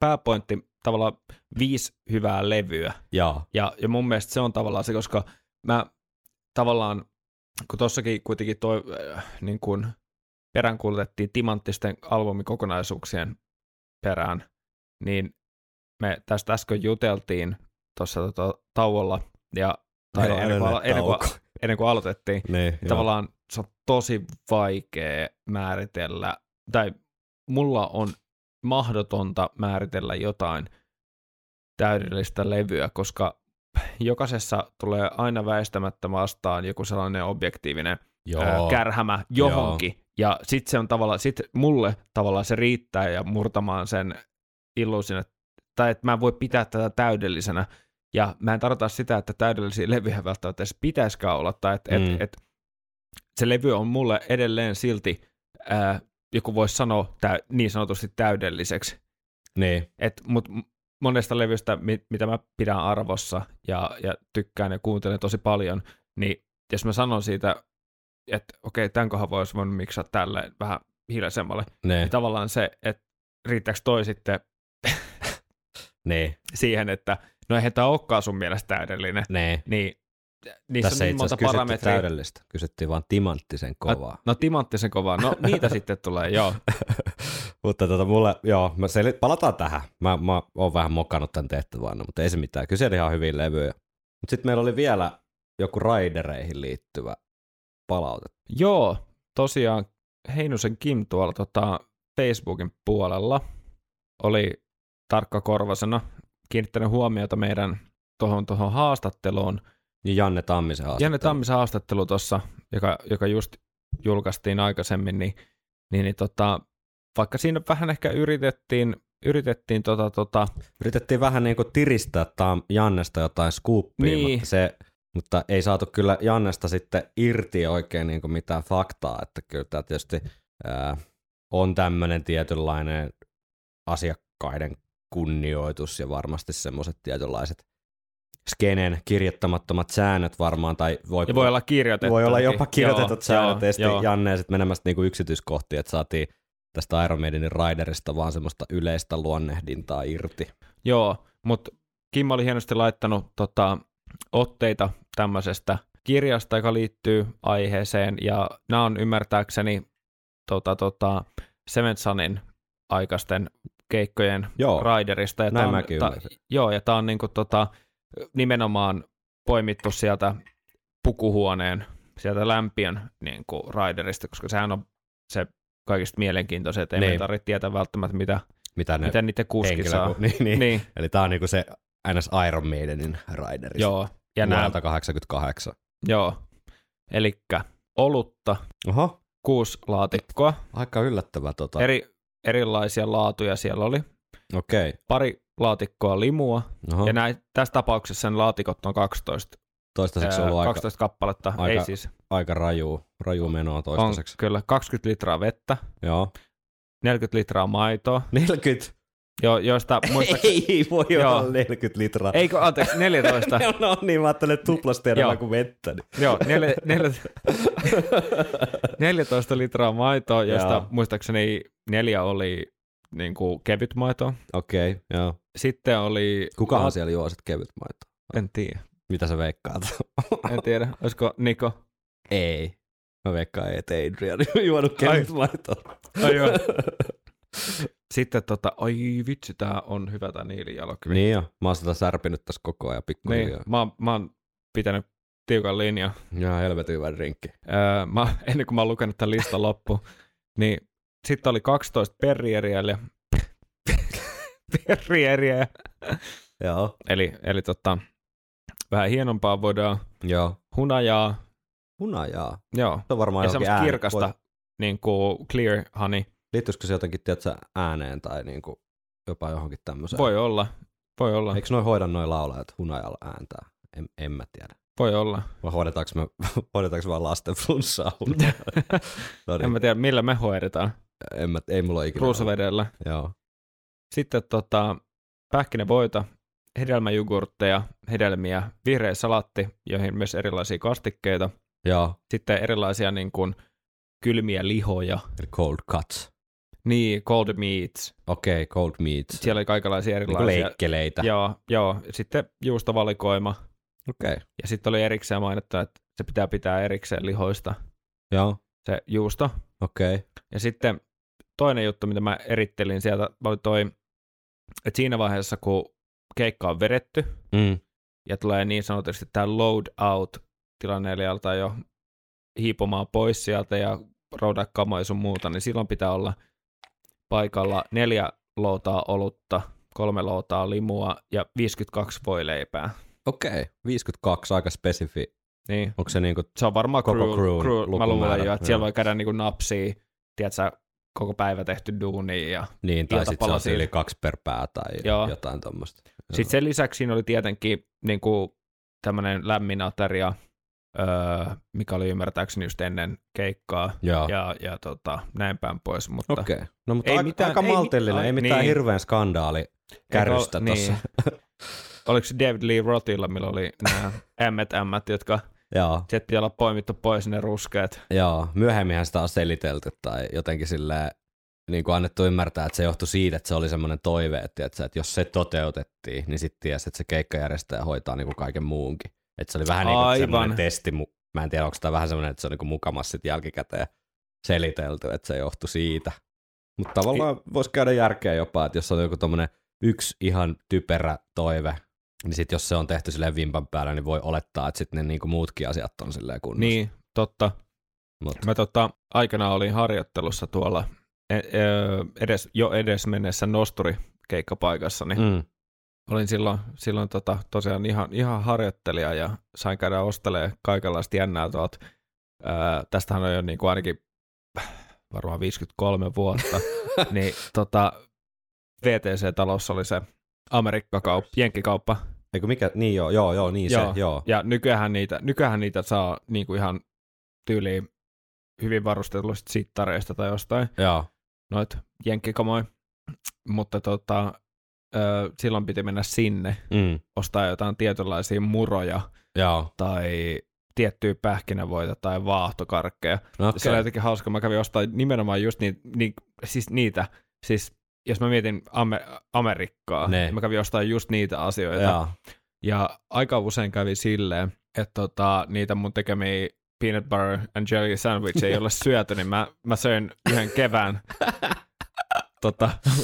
pääpointti, tavallaan 5 hyvää levyä. Joo. Ja mun mielestä se on tavallaan se, koska mä tavallaan, kun tossakin kuitenkin toi niin kun peräänkuulutettiin timanttisten albumikokonaisuuksien perään, niin me tästä äsken juteltiin tuossa tauolla, ja ennen kuin aloitettiin, niin, tavallaan se on tosi vaikea määritellä, tai mulla on mahdotonta määritellä jotain täydellistä levyä, koska jokaisessa tulee aina väistämättä vastaan joku sellainen objektiivinen kärhämä johonkin, ja sitten se on tavallaan, sitten mulle tavallaan se riittää ja murtamaan sen illuusin, että mä en voi pitää tätä täydellisenä, ja mä en tarkoita sitä, että täydellisiä levyjä välttämättä edes pitäisikään olla, tai että se levy on mulle edelleen silti, joku voisi sanoa niin sanotusti täydelliseksi. Niin. Mutta monesta levystä, mitä mä pidän arvossa ja tykkään ja kuuntelen tosi paljon, niin jos mä sanon siitä, että okei, tämän kohan voisi voinut miksaa tälleen vähän hiljaisemmalle, niin tavallaan se, että riittääkö toi sitten siihen, että no eihän tämä olekaan sun mielestä täydellinen. Niin, tässä on ei niin itse asiassa kysytty täydellistä, kysyttiin vaan timanttisen kovaa. No timanttisen kovaa, no niitä sitten tulee, joo. Mutta mulle, joo, palataan tähän. Mä oon vähän mokannut tämän tehtävän, mutta ei se mitään. Kyllä siellä ihan hyviä levyjä. Mutta sitten meillä oli vielä joku raidereihin liittyvä palaute. Joo, tosiaan Heinosen Kim tuolla Facebookin puolella oli tarkkakorvasena kiinnittänyt huomiota meidän tuohon haastatteluun. Ja Janne Tammisen haastattelu tuossa, joka just julkaistiin aikaisemmin, niin, vaikka siinä vähän ehkä yritettiin vähän niin kuin tiristää Jannesta jotain skuuppia, niin. mutta ei saatu kyllä Jannesta sitten irti oikein niin kuin mitään faktaa, että kyllä tämä tietysti on tämmöinen tietynlainen asiakkaiden kunnioitus ja varmasti semmoiset tietynlaiset skenen kirjoittamattomat säännöt varmaan, tai voi olla kirjoitettu. Voi olla jopa kirjoitetut säännöt, ja sitten Janne sitten menemästä niinku yksityiskohtiin, että saatiin tästä Iron Maidenin Riderista vaan semmoista yleistä luonnehdintaa irti. Joo, mutta Kim oli hienosti laittanut otteita tämmöisestä kirjasta, joka liittyy aiheeseen, ja nämä on ymmärtääkseni Seven Sunin aikaisten keikkojen Riderista. Joo, ja tämä on niinku nimenomaan poimittu sieltä pukuhuoneen, sieltä lämpiön niinku Riderista, koska sehän on se kaikista mielenkiintoiset, että ei tarvitse tietää välttämättä, mitä niiden kuski saa. Niin. Eli tämä on niinku se NS Iron Maidenin Riderista. Joo. Ja vuodelta 88. Joo. Elikkä olutta, 6 laatikkoa. Aika yllättävää. Erilaisia laatuja siellä oli. Okei. Pari laatikkoa limua. Oho. Ja tässä tapauksessa sen laatikot on 12. Toistaiseksi on ollut 12 kappaletta. Aika raju menoa toistaiseksi. On kyllä 20 litraa vettä. Joo. 40 litraa maitoa. 40? Joo, joista muistaakseni... Ei voi olla 40 litraa. Eikö, anteeksi, 14. No niin, mä ajattelen tuplasti enemmän kuin vettä. Joo, 14 litraa maitoa, joista muistaakseni 4 oli niin kuin kevyt maitoa. Okei, joo. Sitten oli... Kukahan siellä juo sitten kevyt maitoa? En tiedä. Mitä sä veikkaat? En tiedä. Olisiko Niko? Ei. Mä veikkaan, että Adrian juonut kevyt maitoa. Ai joo. Sitten oi vitsi, tää on hyvä tää niilijalokvi. Niin joo, mä oon sitä särpinyt tässä koko ajan pikkuhiljaa. Niin, mä oon pitänyt tiukan linjan. Jaa, helvetin hyvä drinkki. Ennen kuin mä oon lukenut tämän listan loppuun, niin sitten oli 12 perrieriä. Joo. Eli vähän hienompaa voidaan. Joo. Hunajaa? Joo. Se on varmaan johonkin ääni. Kirkasta, niin kuin clear honey. Liittyisikö se jotenkin, tiedätkö, ääneen tai niinku jopa johonkin tämmöiseen? Voi olla. Eikö noi hoida noi laulajat hunajalla ääntää? En mä tiedä. Voi olla. Vai hoidetaanko vaan lasten flunssaa hunajalla? En mä tiedä, millä me hoidetaan. Ei mulla ikinä. Ruusavedellä. Joo. Sitten pähkinävoita, hedelmäjugurtteja, hedelmiä, vihreä salatti, joihin myös erilaisia kastikkeita. Joo. Sitten erilaisia niin kuin kylmiä lihoja. Eli cold cuts. Niin, cold meats. Okei, cold meats. Siellä oli kaikenlaisia erilaisia. Niin leikkeleitä. Joo. Sitten juustovalikoima. Okei. Ja sitten oli erikseen mainittu, että se pitää pitää erikseen lihoista. Joo. Se juusto. Okei. Ja sitten toinen juttu, mitä mä erittelin sieltä, oli että siinä vaiheessa, kun keikka on vedetty, ja tulee niin sanotusti tämä load out tilanne, eli altaa jo hiipumaan pois sieltä ja roudaa kamoja sun muuta, niin silloin pitää olla paikalla 4 lootaa olutta, 3 lootaa limua ja 52 voileipää. Okei, 52, aika spesifi. Niin. Onko se niinku se on varmaan koko crew mä luulen jo, että siellä voi käydä niinku napsia, tiedätkö, koko päivä tehty duunia ja niin, tai sitten se on yli 2 per pää tai jotain tuommoista. Sitten sen lisäksi siinä oli tietenkin niinku tämmöinen lämmin ateria, mikä oli ymmärtääkseni just ennen keikkaa ja näin päin pois. Mutta okei, no mutta aika maltillinen, ei mitään niin. Hirveän skandaali kärrystä tuossa. Niin. Oliko se David Lee Rothilla, millä oli nämä ämmät, jotka sieltä pitää olla poimittu pois ne ruskeat. Joo, myöhemminhän sitä on selitelty tai jotenkin silleen niin kuin annettu ymmärtää, että se johtui siitä, että se oli semmoinen toive, että jos se toteutettiin, niin sitten tiesi, että se keikkajärjestäjä hoitaa niin kuin kaiken muunkin. Että se oli vähän niin kuin semmoinen testi, mä en tiedä, onko tämä vähän semmoinen, että se on niin mukamassa sitten jälkikäteen selitelty, että se johtui siitä. Mutta tavallaan voisi käydä järkeä jopa, että jos on joku tommoinen yksi ihan typerä toive, niin sitten jos se on tehty silleen vimpan päällä, niin voi olettaa, että sitten ne niin kuin muutkin asiat on silleen kunnossa. Niin, totta. Mut. Mä aikanaan olin harjoittelussa tuolla edesmenneessä nosturikeikkapaikassani. Olin silloin tosiaan ihan harjoittelija ja sain käydä ostelemaan kaikenlaista jännää tuolta. Tästähän on jo niin kuin ainakin varmaan 53 vuotta. Niin VTC-talossa oli se Amerikkakauppa, jenkkikauppa. Eikö mikä? Niin joo. Ja nykyäänhän niitä saa niin kuin ihan tyyliin hyvin varustetuista sittareista tai jostain. Joo. Noit jenkkikamoja. Mutta silloin piti mennä sinne, ostaa jotain tietynlaisia muroja tai tiettyä pähkinävoita tai vaahtokarkkeja. Okay. Se oli jotenkin hauska, mä kävin ostaa nimenomaan just niitä, siis jos mä mietin Amerikkaa, niin mä kävin ostaa just niitä asioita. Ja aika usein kävi silleen, että niitä mun tekemiä peanut butter and jelly sandwich ei ole syöty, niin mä söin yhden kevään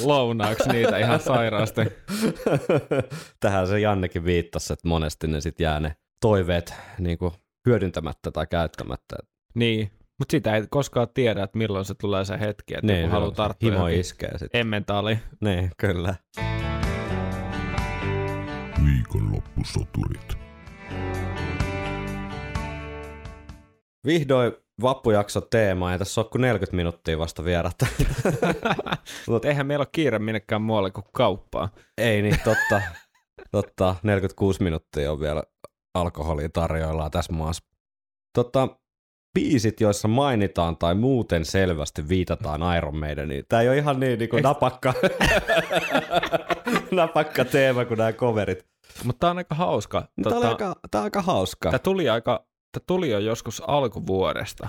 lounaaksi niitä ihan sairaasti. Tähän se Jannekin viittasi, että monesti ne sitten jää ne toiveet niin kuin hyödyntämättä tai käyttämättä. Niin, mutta sitä ei koskaan tiedä, että milloin se tulee se hetki, että niin, haluaa tarttua emmentaaliin. Niin, kyllä. Viikonloppusoturit. Vihdoin vappujakso teema, ei tässä ole kuin 40 minuuttia vasta vierättä. Mutta eihän meillä ole kiire minnekään muualle kuin kauppaan. Ei niin, totta. 46 minuuttia on vielä alkoholia tarjoillaan tässä maassa. Biisit, joissa mainitaan tai muuten selvästi viitataan Iron Maideniin. Tämä ei ole ihan niin kuin napakka teema kuin nämä coverit. Mutta tämä on aika hauska. Tämä on aika hauska. Tämä tuli jo joskus alkuvuodesta.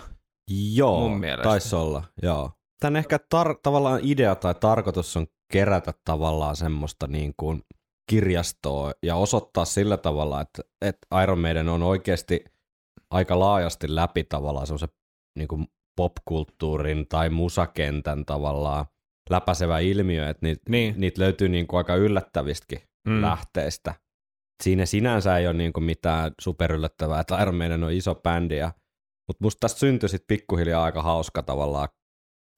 Joo, mun mielestä. Taisi olla, joo. Tämän ehkä tavallaan idea tai tarkoitus on kerätä tavallaan semmoista niin kuin kirjastoa ja osoittaa sillä tavalla, että Iron Maiden on oikeasti aika laajasti läpi tavallaan semmoisen niin kuin popkulttuurin tai musakentän tavallaan läpäisevä ilmiö, että niitä löytyy niin kuin aika yllättävistäkin lähteistä. Siinä sinänsä ei ole niin kuin mitään superyllättävää, että Iron Maiden on iso bändi, mutta musta tästä syntyi sit pikkuhiljaa aika hauska tavallaan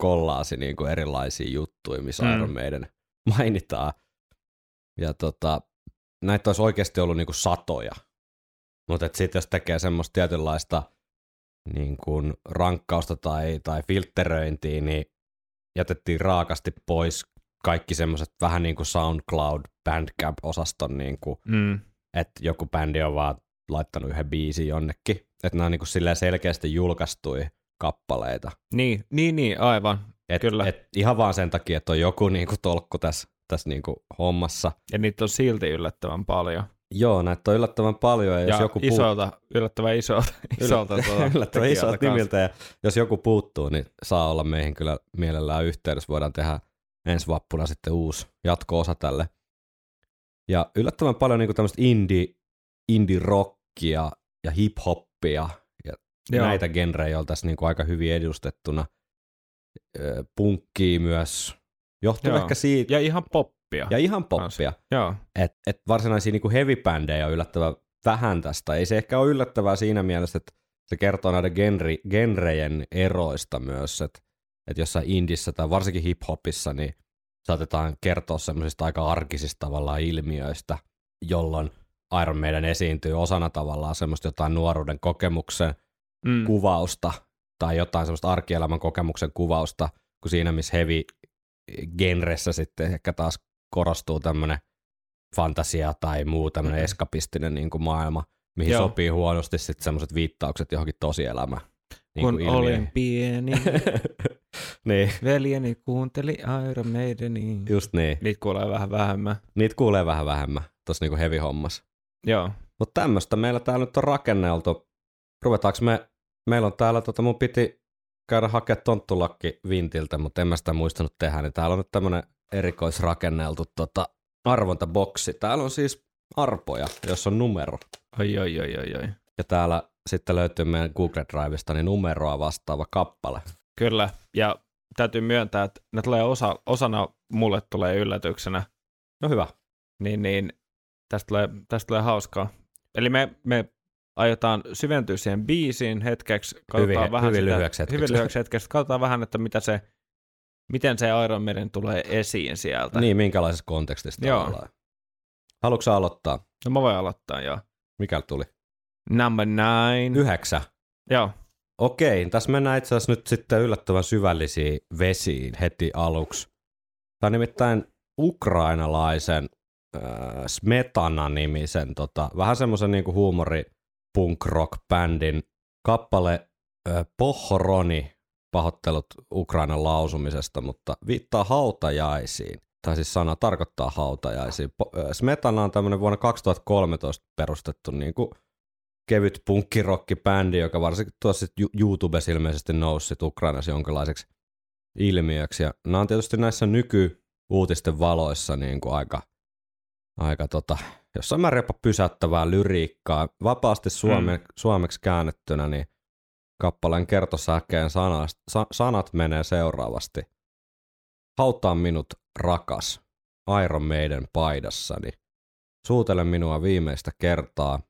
kollaasi niin kuin erilaisia juttuja, missä Iron Maiden mainitaan. Ja näitä olisi oikeasti ollut niin kuin satoja. Mutta sitten jos tekee semmoista tietynlaista niin kuin rankkausta tai filtteröintiä, niin jätettiin raakasti pois kaikki semmoiset vähän niin kuin SoundCloud, Bandcamp-osaston, niin kuin, että joku bändi on vaan laittanut yhden biisin jonnekin. Että nämä on niin kuin silleen selkeästi julkaistui kappaleita. Niin, aivan. Kyllä. Ihan vaan sen takia, että on joku niin kuin tolkku tässä niin kuin hommassa. Ja niitä on silti yllättävän paljon. Joo, näitä on yllättävän paljon. Ja jos joku yllättävän isolta nimiltä. Ja jos joku puuttuu, niin saa olla meihin kyllä mielellään yhteydessä. Voidaan tehdä ensi vappuna sitten uusi jatko-osa tälle. Ja yllättävän paljon niinku tämmöistä indie-rockia ja hip-hoppia ja näitä genrejä on tässä niinku aika hyvin edustettuna. Punkkia myös. Johtuu ehkä siitä. Ja ihan poppia. Et varsinaisia niinku heavy-bändejä on yllättävän vähän tästä. Ei se ehkä ole yllättävää siinä mielessä, että se kertoo näiden genrejen eroista myös. Että jossain indissä tai varsinkin hip-hopissa, niin saatetaan kertoa semmoisista aika arkisista tavallaan ilmiöistä, jolloin Iron Maiden esiintyy osana tavallaan semmoista jotain nuoruuden kokemuksen kuvausta tai jotain semmoista arkielämän kokemuksen kuvausta, kun siinä missä heavy-genressä sitten ehkä taas korostuu tämmöinen fantasia tai muu tämmöinen eskapistinen niin kuin maailma, mihin sopii huonosti sitten semmoiset viittaukset johonkin tosielämään. Niin kun olen pieni, niin. Veljeni kuunteli Iron Maideniin. Just niin. Niitä kuulee vähän vähemmän tuossa niinku heavy-hommassa. Joo. Mutta tämmöistä meillä täällä nyt on rakenneltu. Ruvetaanko meillä on täällä, mun piti käydä hakea tonttulakki Vintiltä, mutta en mä sitä muistanut tehdä, niin täällä on nyt tämmönen erikoisrakenneltu arvontaboksi. Täällä on siis arpoja, jos on numero. Oi. Ja täällä sitten löytyy meidän Google Drivesta niin numeroa vastaava kappale. Kyllä, ja täytyy myöntää, että ne tulee osana mulle tulee yllätyksenä. No hyvä. Niin, tästä tulee hauskaa. Eli me aiotaan syventyä siihen biisiin hetkeksi. Hyvin lyhyeksi hetkeksi. Katsotaan vähän, että miten se Iron Maiden tulee esiin sieltä. Niin, minkälaisessa kontekstista ollaan. Haluatko sä aloittaa? No mä voin aloittaa, joo. Mikä tuli? Number 9. 9. Joo. Okei, tässä mennään itse asiassa nyt sitten yllättävän syvällisiin vesiin heti aluksi. Tämä on nimittäin ukrainalaisen Smetana-nimisen, vähän semmoisen niinku huumori punk rock-bändin kappale Pohoroni, pahoittelut Ukrainan lausumisesta, mutta viittaa hautajaisiin. Tai siis sana tarkoittaa hautajaisiin. Smetana on tämmöinen vuonna 2013 perustettu niinku kevyt punkkirokkibändi, joka varsinkin tuossa YouTubessa ilmeisesti nousi Ukrainassa jonkinlaiseksi ilmiöksi. Ja nämä on tietysti näissä nyky-uutisten valoissa niin kuin aika jossain määrin jopa pysäyttävää lyriikkaa. Vapaasti suomeksi käännettynä, niin kappaleen kertosäkeen sanat menee seuraavasti. Hautaa minut, rakas, Iron Maiden -paidassani. Suutele minua viimeistä kertaa,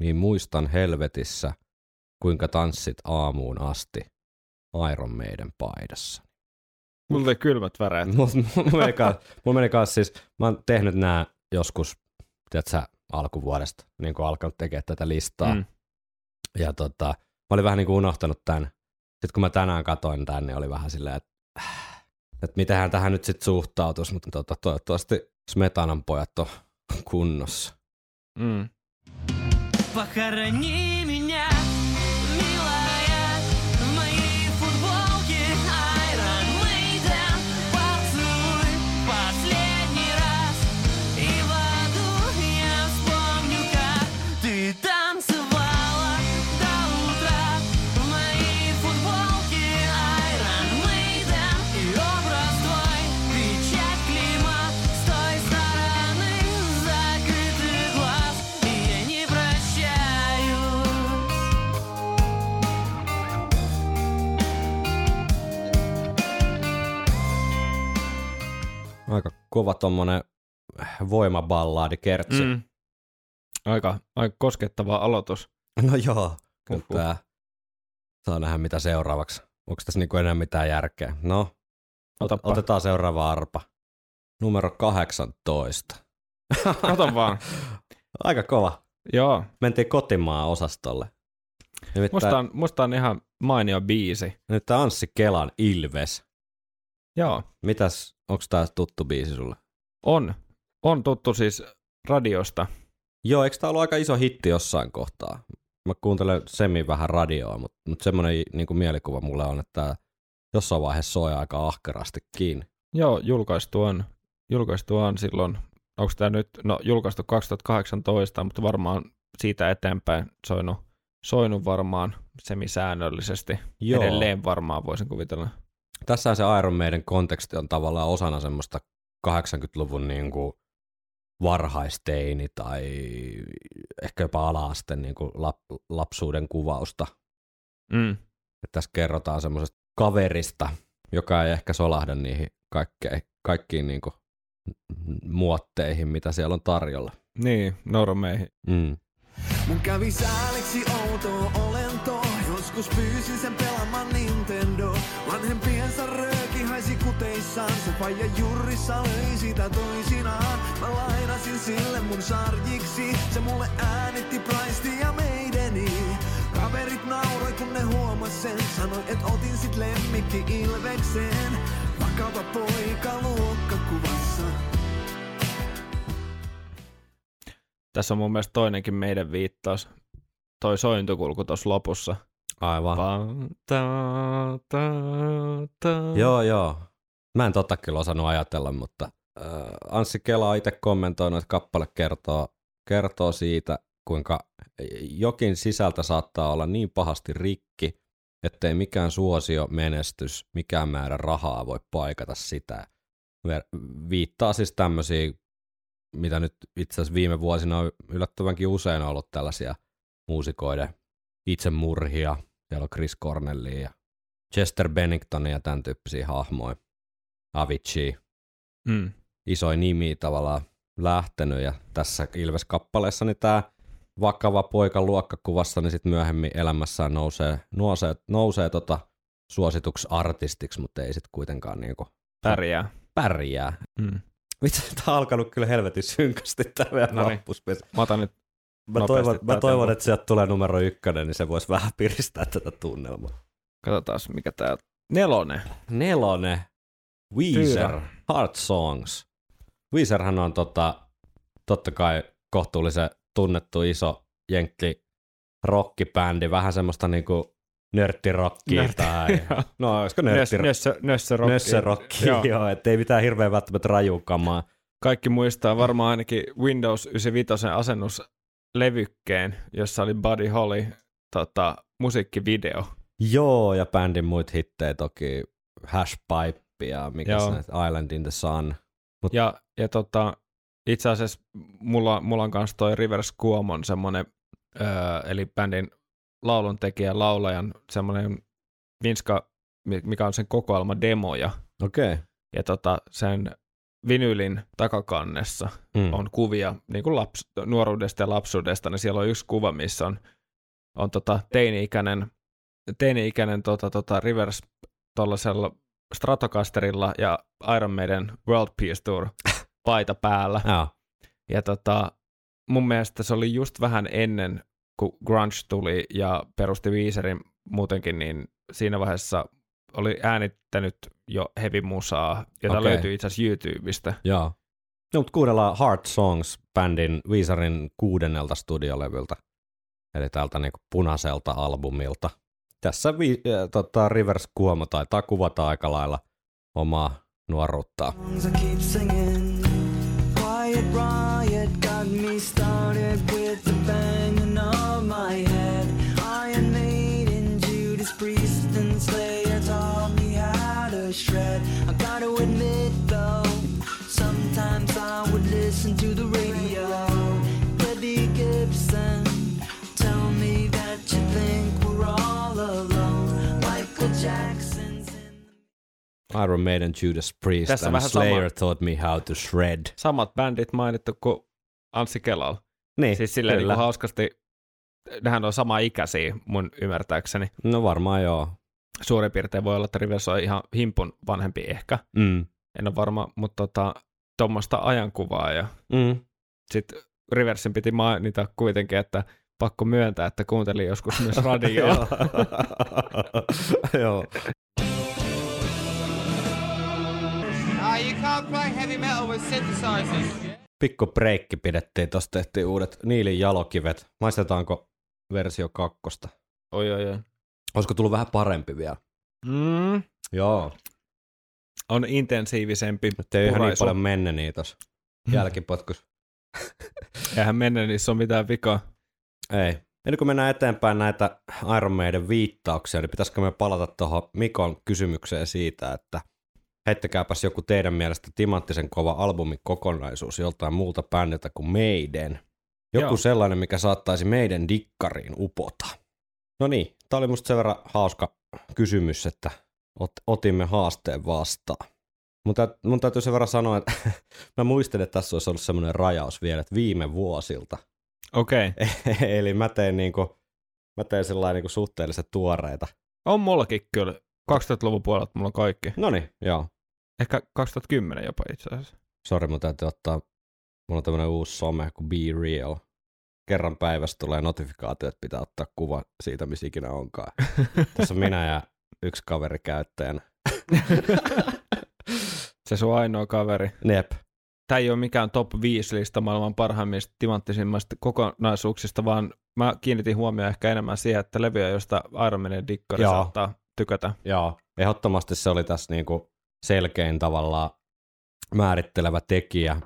niin muistan helvetissä, kuinka tanssit aamuun asti Iron Maiden -paidassa. Mulla oli kylmät väreet. Mulla meni kanssa siis, mä oon tehnyt nää joskus, tiedätkö, alkuvuodesta, niin kun alkanut tekemään tätä listaa. Mm. Ja mä olin vähän niin kuin unohtanut tän. Sitten kun mä tänään katoin tän, niin oli vähän silleen, että mitähän tähän nyt sit suhtautuisi, mutta toivottavasti Smetanan pojat on kunnossa. Mm. Похорони меня, милая, в моей футболке Iron Maiden. Поцелуй последний раз, и в аду я вспомню, как ты танцевала до утра в моей футболке Iron Maiden. И образ твой, печать клейма с той стороны закрытых глаз, и я не aika kova tommonen voimaballaadi kertsi. Mm. Aika koskettava aloitus. No joo, kyllä. Saa nähdä mitä seuraavaksi. Onko tässä niinku enää mitään järkeä? No, otetaan seuraava arpa. Numero 18. Kato vaan. Aika kova. Joo. Mentiin kotimaan osastolle. Musta on ihan mainio biisi. Nyt tämä Anssi Kelan Ilves. Joo. Mitäs, onko tää tuttu biisi sulle? On tuttu siis radiosta. Joo, eikö tää ollut aika iso hitti jossain kohtaa? Mä kuuntelen semmin vähän radioa, mutta semmoinen niinku mielikuva mulle on, että tää jossain vaiheessa soi aika ahkerastikin. Joo, julkaistu on silloin, onko tää nyt, no julkaistu 2018, mutta varmaan siitä eteenpäin soinut varmaan semisäännöllisesti. Joo. Edelleen varmaan voisin kuvitella. Tässähän se Iron Maiden konteksti on tavallaan osana semmoista 80-luvun niin kuin varhaisteini tai ehkä jopa ala-asteen niin kuin lapsuuden kuvausta. Mm. Tässä kerrotaan semmoisesta kaverista, joka ei ehkä solahda niihin kaikkiin niin kuin muotteihin, mitä siellä on tarjolla. Niin, normeihin. Mm. Mun kävi sääliksi outoa olentoa, joskus pyysin sen pelaamaan Nintendo. Vanhempiensa rööki haisi kuteissaan, se faija jurrissa löi sitä toisinaan. Mä lainasin sille mun sarjiksi, se mulle äänitti Pricetin ja Maideni. Kaverit nauroi kun ne huomas sen, sanoi et otin sit lemmikki Ilvekseen. Vakava poika luokkakuvassa. Tässä on mun mielestä toinenkin meidän viittaus. Toi sointukulku tuossa lopussa. Aivan. Joo. Mä en totta kyllä osannut ajatella, mutta Anssi Kela on itse kommentoinut, että kappale kertoo siitä, kuinka jokin sisältä saattaa olla niin pahasti rikki, ettei mikään suosio, menestys, mikään määrä rahaa voi paikata sitä. Viittaa siis tämmöisiä, mitä nyt itse asiassa viime vuosina on yllättävänkin usein ollut tällaisia muusikoiden itsemurhia. Siellä on Chris Cornellia ja Chester Benningtonia ja tämän tyyppisiä hahmoja. Avicii. Mm. Isoja nimiä tavallaan lähtenyt. Ja tässä Ilves-kappaleessa niin tämä vakava poika luokkakuvassa niin sit myöhemmin elämässään nousee suosituksi artistiksi, mutta ei sitten kuitenkaan niinku pärjää. Mm. Vitsi, tämä on alkanut kyllä helvetin synkästi tämä meidän rappuspesi. Mä otan nyt. Mä toivon, että sieltä tulee numero 1, niin se voisi vähän piristää tätä tunnelmaa. Katsotaan, mikä tää on. 4. Weezer. Tyyrä. Heart Songs. Weezerhän on totta kai kohtuullisen tunnettu iso jenkki rockibändi. Vähän semmoista niinku nörttirockia. No, olisiko nörttirockia? Nössörockia, joo. Ettei mitään hirveän välttämättä rajuukamaa. Kaikki muistaa varmaan ainakin Windows 95 asennus levykkeen, jossa oli Buddy Holly musiikkivideo. Joo, ja bändin muut hittejä toki, Hashpipe ja mikä se Island in the Sun. Mut. Ja itse asiassa mulla on kanssa toi Rivers Cuomon semmoinen, eli bändin lauluntekijän, laulajan semmoinen Vinska, mikä on sen kokoelma demoja. Okei. Okay. ja sen vinylin takakannessa on kuvia niin kuin nuoruudesta ja lapsuudesta, niin siellä on yksi kuva, missä on teini-ikäinen Rivers tuollaisella Stratocasterilla ja Iron Maiden World Peace Tour -paita päällä. Ja mun mielestä se oli just vähän ennen, kun grunge tuli ja perusti Weezerin muutenkin, niin siinä vaiheessa oli äänittänyt jo heavy musaa, jota löytyy itse asiassa YouTubesta. Joo. No, mutta kuudellaan Heart Songs-bändin Weezerin 6. studiolevyltä, eli täältä niinku punaiselta albumilta. Tässä Rivers Cuomo taitaa kuvata aika lailla omaa nuoruuttaan. Iron Maiden, Judas Priest and Slayer taught me how to shred. I gotta admit though, sometimes I would listen to the radio. Freddie Gibson, tell me that you think we're all alone. Michael Jackson's in the... Iron Maiden, Judas Priest tässä and Slayer taught me how to shred. Samat bändit mainittu kuin Anssi Kelalla. Niin, siis silleen niin hauskasti. Nehän on sama ikäisiä mun ymmärtääkseni. No varmaan joo. Suurin piirtein voi olla, että Rivers on ihan himpun vanhempi ehkä. En ole varma, mutta tuommoista ajankuvaa. Ja sitten Riversin piti mainita kuitenkin, että pakko myöntää, että kuuntelin joskus myös radioa. Joo. Pikku breikki pidettiin, tuossa tehtiin uudet Niilin jalokivet. Maistetaanko versio 2? Oi. Olisiko tullut vähän parempi vielä? Joo. On intensiivisempi. Ei ihan niin paljon menne niitä tuossa jälkipotkus. Eihän menne, niissä on mitään vikaa. Ei. Ennen kuin mennään eteenpäin näitä Iron Maiden viittauksia, niin pitäisikö me palata tuohon Mikon kysymykseen siitä, että heittäkääpäs joku teidän mielestä timanttisen kova albumikokonaisuus joltain muulta bändiltä kuin Maiden. Joku sellainen, mikä saattaisi Maiden dikkariin upota. No niin, tää oli musta sen verran hauska kysymys, että otimme haasteen vastaan. Mun täytyy sen verran sanoa, että mä muistelin, että tässä olisi ollut semmoinen rajaus vielä, että viime vuosilta. Okei. Okay. Eli mä tein sellainen niinku suhteellisen tuoreita. On mullakin kyllä. 2000-luvun puolelta mulla on kaikki. Noniin, joo. Ehkä 2010 jopa itse asiassa. Sori, mun täytyy ottaa, mulla on tämmönen uusi some kuin Be Real. Kerran päivässä tulee notifikaatio, että pitää ottaa kuva siitä, missä ikinä onkaan. Tässä on minä ja yksi kaveri käyttäjänä. Se sun ainoa kaveri. Nep. Tää ei ole mikään top 5 lista maailman parhaimmista timanttisimmista kokonaisuuksista, vaan mä kiinnitin huomioon ehkä enemmän siihen, että levyä, josta Iron Maiden dikkari saattaa tykätä. Joo, ehdottomasti se oli tässä niinku selkein tavallaan määrittelevä tekijä,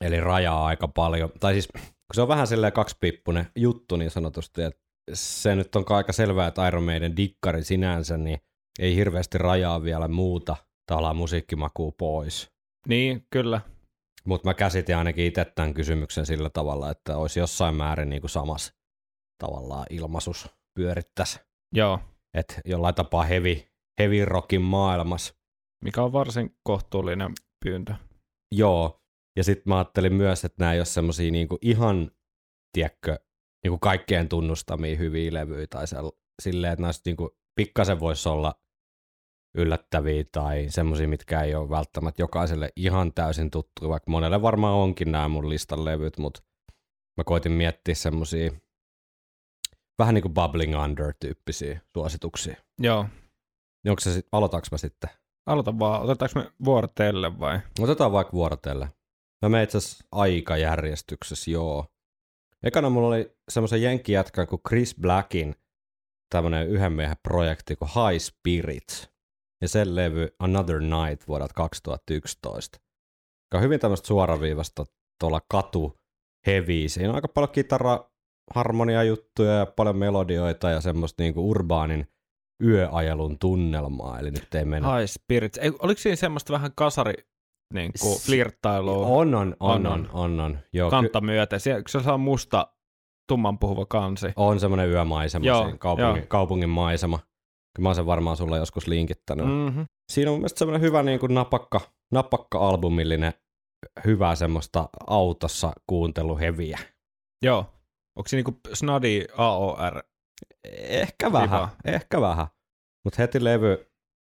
eli rajaa aika paljon. Tai siis, kun se on vähän silleen kaksipiippunen juttu niin sanotusti, että se nyt on aika selvää, että Iron Maiden dikkari sinänsä, niin ei hirveästi rajaa vielä muuta tavallaan musiikkimakuu pois. Niin, kyllä. Mutta mä käsitin ainakin itse tämän kysymyksen sillä tavalla, että olisi jossain määrin niinku samassa tavallaan ilmaisus pyörittäisi. Joo. Että jollain tapaa heavy rockin maailmassa. Mikä on varsin kohtuullinen pyyntö. Joo, ja sitten mä ajattelin myös, että nämä ei ole semmosia niinku ihan, tiedätkö, niinku kaikkien tunnustamia hyviä levyjä, tai silleen, että näistä niinku pikkasen voisi olla yllättäviä, tai semmosia, mitkä ei ole välttämättä jokaiselle ihan täysin tuttuja, vaikka monelle varmaan onkin nämä mun listan levyt, mutta mä koitin miettiä semmosia vähän niin kuin Bubbling Under-tyyppisiä suosituksia. Joo. Aloitaanko mä sitten? Aloitan vaan. Otetaanko me vuorotelle vai? Otetaan vaikka vuorotelle. Mä menen itse asiassa aikajärjestyksessä, joo. Ekana mulla oli semmoisen jenkkijätkän kuin Chris Blackin tämmönen yhden miehen projekti kuin High Spirits. Ja sen levy Another Night vuodelta 2011. Joka on hyvin tämmöistä suoraviivasta tuolla katu heviä. Siinä on aika paljon kitaraa, harmoniajuttuja ja paljon melodioita ja semmoista niinku urbaanin yöajelun tunnelmaa, eli nyt ei mennä. High Spirits. Oliko siinä semmoista vähän kasari niinku flirttailua? On. Joo, kanta myöten. Se on musta, tumman puhuva kansi. On semmoinen yömaisema, kaupungin maisema. Kyllä mä oon sen varmaan sulle joskus linkittänyt. Mm-hmm. Siinä on mun mielestä semmoinen hyvä niinku napakka napakka-albumillinen hyvää semmoista autossa kuunteluheviä. Joo. Onko se niinku Snadi AOR? Ehkä vähän. Mutta heti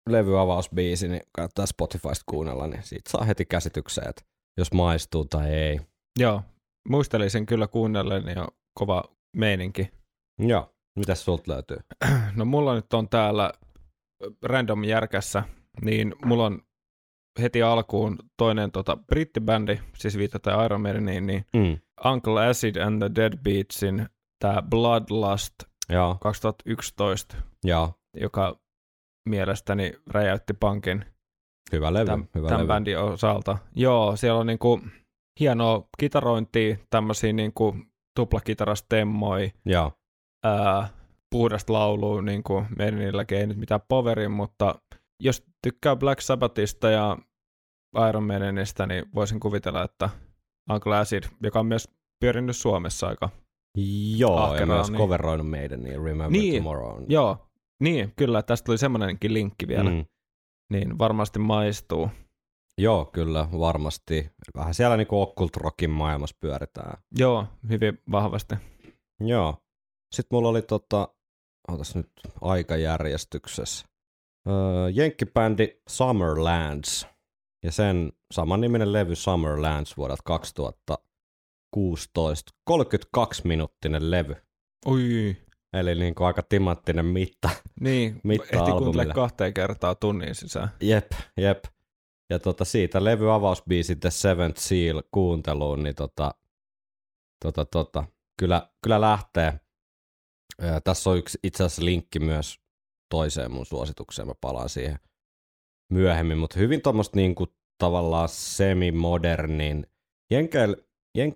levyavausbiisi, niin kannattaa Spotifysta kuunnella, niin siitä saa heti käsitykseen, että jos maistuu tai ei. Joo. Muistelin sen kyllä kuunnellen, niin on kova meininki. Joo. Mitäs sulta löytyy? No mulla nyt on täällä random järkässä, niin mulla on heti alkuun toinen brittibändi, siis viitataan Iron Maideniin, niin Uncle Acid and the Deadbeatsin tämä Bloodlust. Jaa. 2011, Jaa. Joka mielestäni räjäytti pankin. Hyvä levy. Tämän bändin osalta. Joo, siellä on niinku hienoa kitarointia, tämmöisiä niinku tuplakitarasteemmoi, puhdasta laulua, niinku Meidenilläkin ei nyt mitään poverin, mutta jos tykkää Black Sabbathista ja Iron Maidenistä, niin voisin kuvitella, että Uncle Acid, joka on myös pyörinyt Suomessa aika ahkeraan. Ja mä olis coveroinut meidän niin Remember Tomorrow. Joo, niin kyllä, tästä tuli semmoinenkin linkki vielä, niin varmasti maistuu. Joo, kyllä, varmasti. Vähän siellä niinku occult rockin maailmassa pyöritään. Joo, hyvin vahvasti. Joo. Sitten mulla oli otas nyt aikajärjestyksessä. Jenkkibändi Summerlands ja sen samanniminen levy Summerlands vuodelta 2016, 32-minuuttinen levy. Oi. Eli niin kuin aika timanttinen mitta. Niin, ehti kuuntele 2 kertaa tunnin sisään. Jep. Ja siitä levy avausbiisi The Seventh Seal kuunteluun, niin kyllä lähtee. Ja tässä on yksi itse asiassa linkki myös toiseen mun suositukseen, mä palaan siihen myöhemmin, mutta hyvin tuommoista niinku tavallaan semi-modernin,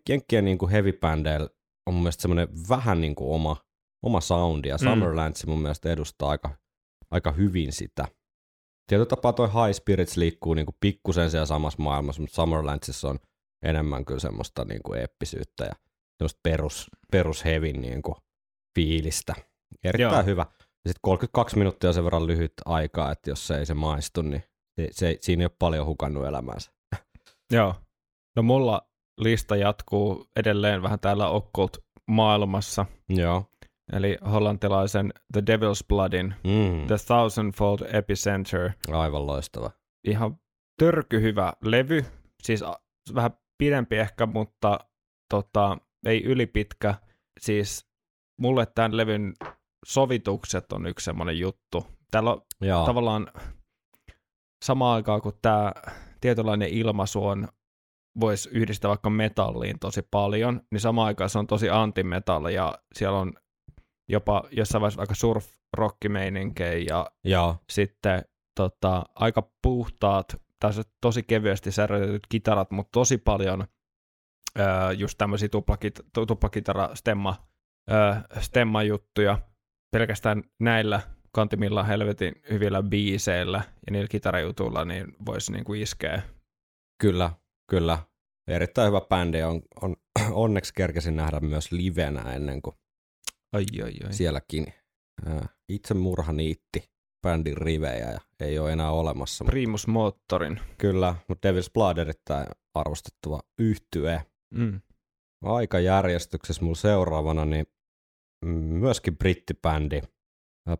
jenkkien niinku heavy-bändeillä on mun mielestä semmoinen vähän niinku oma soundi, ja Summerlands mun mielestä edustaa aika hyvin sitä. Tietyllä tapaa toi High Spirits liikkuu niinku pikkusen siellä samassa maailmassa, mutta Summerlandsissa on enemmän kyllä semmoista niinku eeppisyyttä ja semmoista perusheavin niinku fiilistä. Erittäin hyvä. Sitten 32 minuuttia on sen verran lyhyt aikaa, että jos ei se maistu, niin siinä ei ole paljon hukannut elämäänsä. Joo. No mulla lista jatkuu edelleen vähän täällä occult-maailmassa. Joo. Eli hollantilaisen The Devil's Bloodin The Thousandfold Epicenter. Aivan loistava. Ihan törkyhyvä levy. Siis vähän pidempi ehkä, mutta ei ylipitkä. Siis mulle tämän levyn sovitukset on yksi semmoinen juttu. Täällä on tavallaan samaan aikaan, kun tämä tietynlainen ilmaisu on, voisi yhdistää vaikka metalliin tosi paljon, niin samaan aikaan se on tosi antimetalli, ja siellä on jopa jossain vaiheessa aika surf-rock-meininkejä, ja sitten aika puhtaat, tässä tosi kevyesti särötetyt kitarat, mutta tosi paljon just tämmöisiä tuplakitara-stemma-juttuja, pelkästään näillä kantimilla helvetin hyvillä biiseillä ja niillä kitarajutuilla niin voisi niinku iskeä. Kyllä. Erittäin hyvä bändi. On onneksi kerkesin nähdä myös livenä ennen kuin sielläkin itsemurha niitti bändin rivejä ja ei ole enää olemassa. Primus Motorin. Kyllä, mutta Devil's Blood erittäin arvostettava yhtye. Aikajärjestyksessä mulla seuraavana niin myöskin brittibändi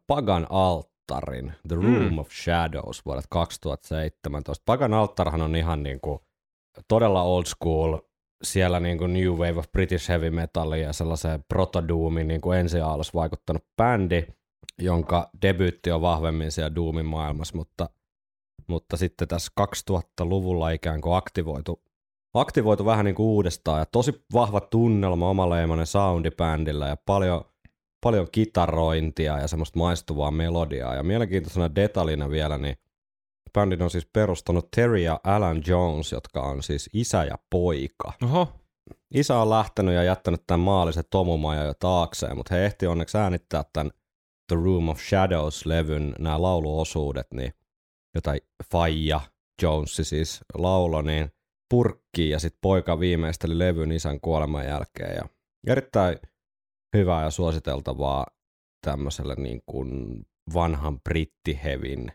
Pagan Altarin The Room of Shadows vuodelta 2017. Pagan Altarhan on ihan niinku todella old school, siellä niinku New Wave of British Heavy Metal ja sellaiseen protodoomin niinku ensiaalus vaikuttanut bändi, jonka debyytti on vahvemmin siellä doomin maailmassa, mutta sitten tässä 2000-luvulla ikään kuin aktivoitu vähän niin kuin uudestaan ja tosi vahva tunnelma, omaleimainen soundi bändillä ja paljon kitarointia ja semmoista maistuvaa melodiaa. Ja mielenkiintoisena detaljina vielä, niin bändin on siis perustanut Terry ja Alan Jones, jotka on siis isä ja poika. Oho. Isä on lähtenyt ja jättänyt tämän maallisen tomumajan jo taakseen, mutta he ehti onneksi äänittää tämän The Room of Shadows-levyn nämä lauluosuudet, niin jotain faija Jones siis laulo, niin purkkiin ja sitten poika viimeisteli levyn isän kuoleman jälkeen. Ja erittäin hyvää ja suositeltavaa tämmöiselle niin kuin vanhan brittihevin,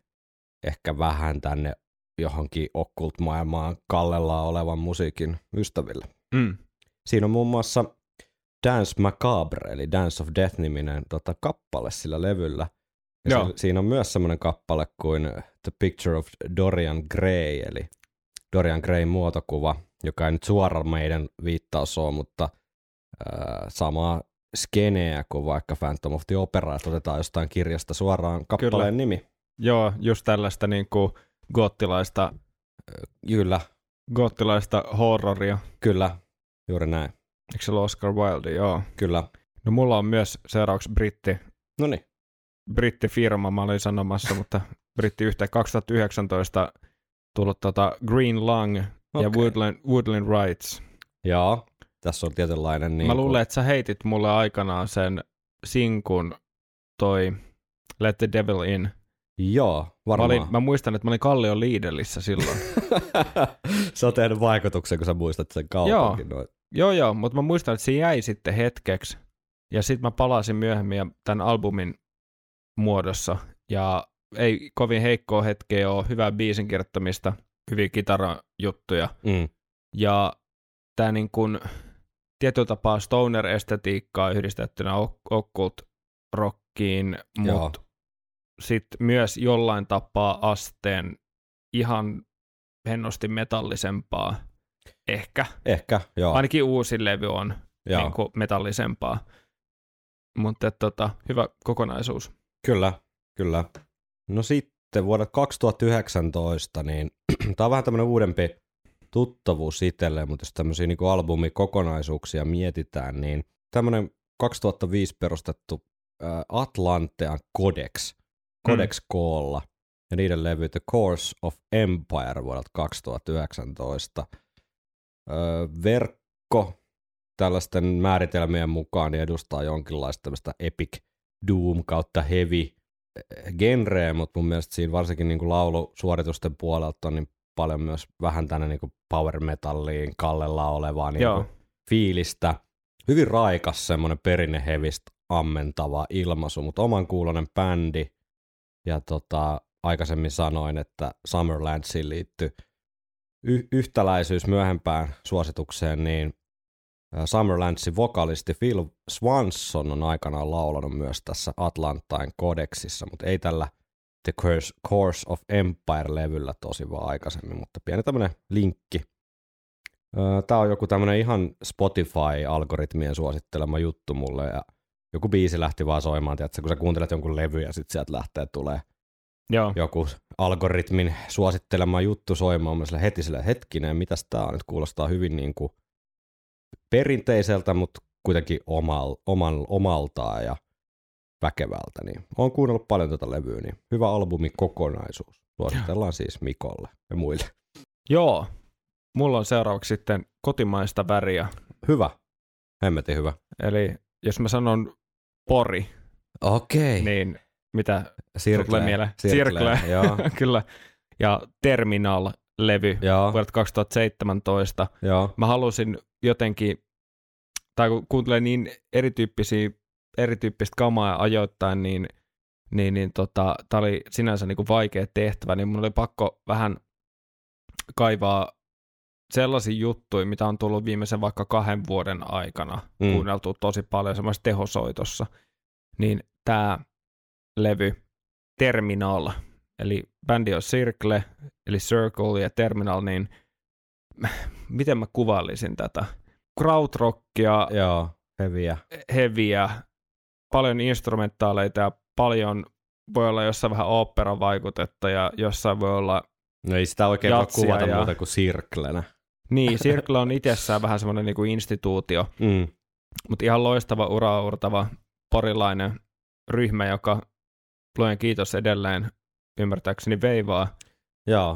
ehkä vähän tänne johonkin okkult-maailmaan kallellaan olevan musiikin ystäville. Mm. Siinä on muun muassa Dance Macabre, eli Dance of Death-niminen kappale sillä levyllä. Ja siinä on myös semmoinen kappale kuin The Picture of Dorian Gray, eli Dorian Grayn muotokuva, joka ei nyt suoraan meidän viittaus ole, mutta samaa skeneä kuin vaikka Phantom of the Opera, että otetaan jostain kirjasta suoraan kappaleen kyllä. nimi. Joo, just tällaista niin kuin goottilaista, kyllä. goottilaista horroria. Kyllä, juuri näin. Eikö se ole Oscar Wilde? Joo. Kyllä. No mulla on myös seuraavaksi britti. Noniin. Brittifirma, mä olin sanomassa, mutta brittiyhtiö 2019 tullut Green Lung okay. ja Woodland Rights. Joo, tässä on tietynlainen. Niin mä luulen, että sä heitit mulle aikanaan sen sinkun toi Let the Devil In. Joo, varmaan. Mä muistan, että mä olin Kallion Lidlissä silloin. Sä oot tehnyt vaikutuksen, kun sä muistat sen kaupankin. Joo, mutta mä muistan, että se jäi sitten hetkeksi. Ja sitten mä palasin myöhemmin tämän albumin muodossa. Ja ei kovin heikkoa hetkeä ole, hyvää biisin kirjoittamista, hyviä kitarajuttuja. Mm. Ja tämä niin kun tietyllä tapaa stoner-estetiikkaa yhdistettynä okkult-rockiin, mutta sitten myös jollain tapaa asteen ihan hennosti metallisempaa. Ehkä, joo. Ainakin uusi levy on niin kuin metallisempaa. Mutta hyvä kokonaisuus. Kyllä. No sitten vuodet 2019, niin tämä on vähän tämmöinen uudempi tuttavuus itselleen, mutta jos tämmöisiä niin kuin albumikokonaisuuksia mietitään, niin tämmöinen 2005 perustettu Atlantean Codex Koolla ja niiden levy The Course of Empire vuodelta 2019. Verkko tällaisten määritelmien mukaan edustaa jonkinlaista tämmöistä epic doom kautta heavy genreä, mutta mun mielestä siinä varsinkin niin laulusuoritusten puolelta on niin paljon myös vähän tänne niin power metalliin kallella olevaa niin fiilistä. Hyvin raikas semmoinen perinnehevistä ammentava ilmaisu, mutta oman kuuloinen bändi. Ja aikaisemmin sanoin, että Summerlandsiin liittyi yhtäläisyys myöhempään suositukseen, niin Summerlandsin vokalisti Phil Swanson on aikanaan laulanut myös tässä Atlantain Codexissa, mutta ei tällä The Course of Empire-levyllä tosi vaan aikaisemmin, mutta pieni tämmöinen linkki. Tämä on joku tämmöinen ihan Spotify-algoritmien suosittelema juttu mulle, ja joku biisi lähti vaan soimaan, tiiätkö, kun sä kuuntelet jonkun levy ja sitten sieltä lähtee tulee joku algoritmin suosittelema juttu soimaan, mä sille heti silleen, hetkinen, mitäs tää on, nyt kuulostaa hyvin niin kuin perinteiseltä, mutta kuitenkin omaltaan ja väkevältä. Niin. Olen kuunnellut paljon tätä levyä, niin hyvä albumikokonaisuus. Suositellaan siis Mikolle ja muille. Joo, mulla on seuraavaksi sitten kotimaista väriä. Hyvä, hemmetin hyvä. Eli jos mä sanon Pori, niin mitä tulee mieleen? Circle, joo. Kyllä. Ja Terminal-levy vuodelta 2017. Joo. Mä halusin jotenkin, tai kun kuuntelee niin erityyppistä kamaa ajoittain, niin tää oli sinänsä niinku vaikea tehtävä, niin mun oli pakko vähän kaivaa sellaisia juttuja, mitä on tullut viimeisen vaikka 2 vuoden aikana kuunneltu tosi paljon semmoisessa tehosoitossa, niin tää levy Terminal, eli bändi on Circle, eli Circle ja Terminal, niin miten mä kuvailisin tätä? Krautrockia, heviä, paljon instrumentaaleita ja paljon voi olla jossain vähän oopperan vaikutetta ja jossain voi olla no ei sitä oikein voi kuvata muuta kuin Circlenä. Niin, Circle on itsessään vähän semmoinen niin kuin instituutio, mutta ihan loistava uraurtava porilainen ryhmä, joka luojan kiitos edelleen ymmärtääkseni veivaa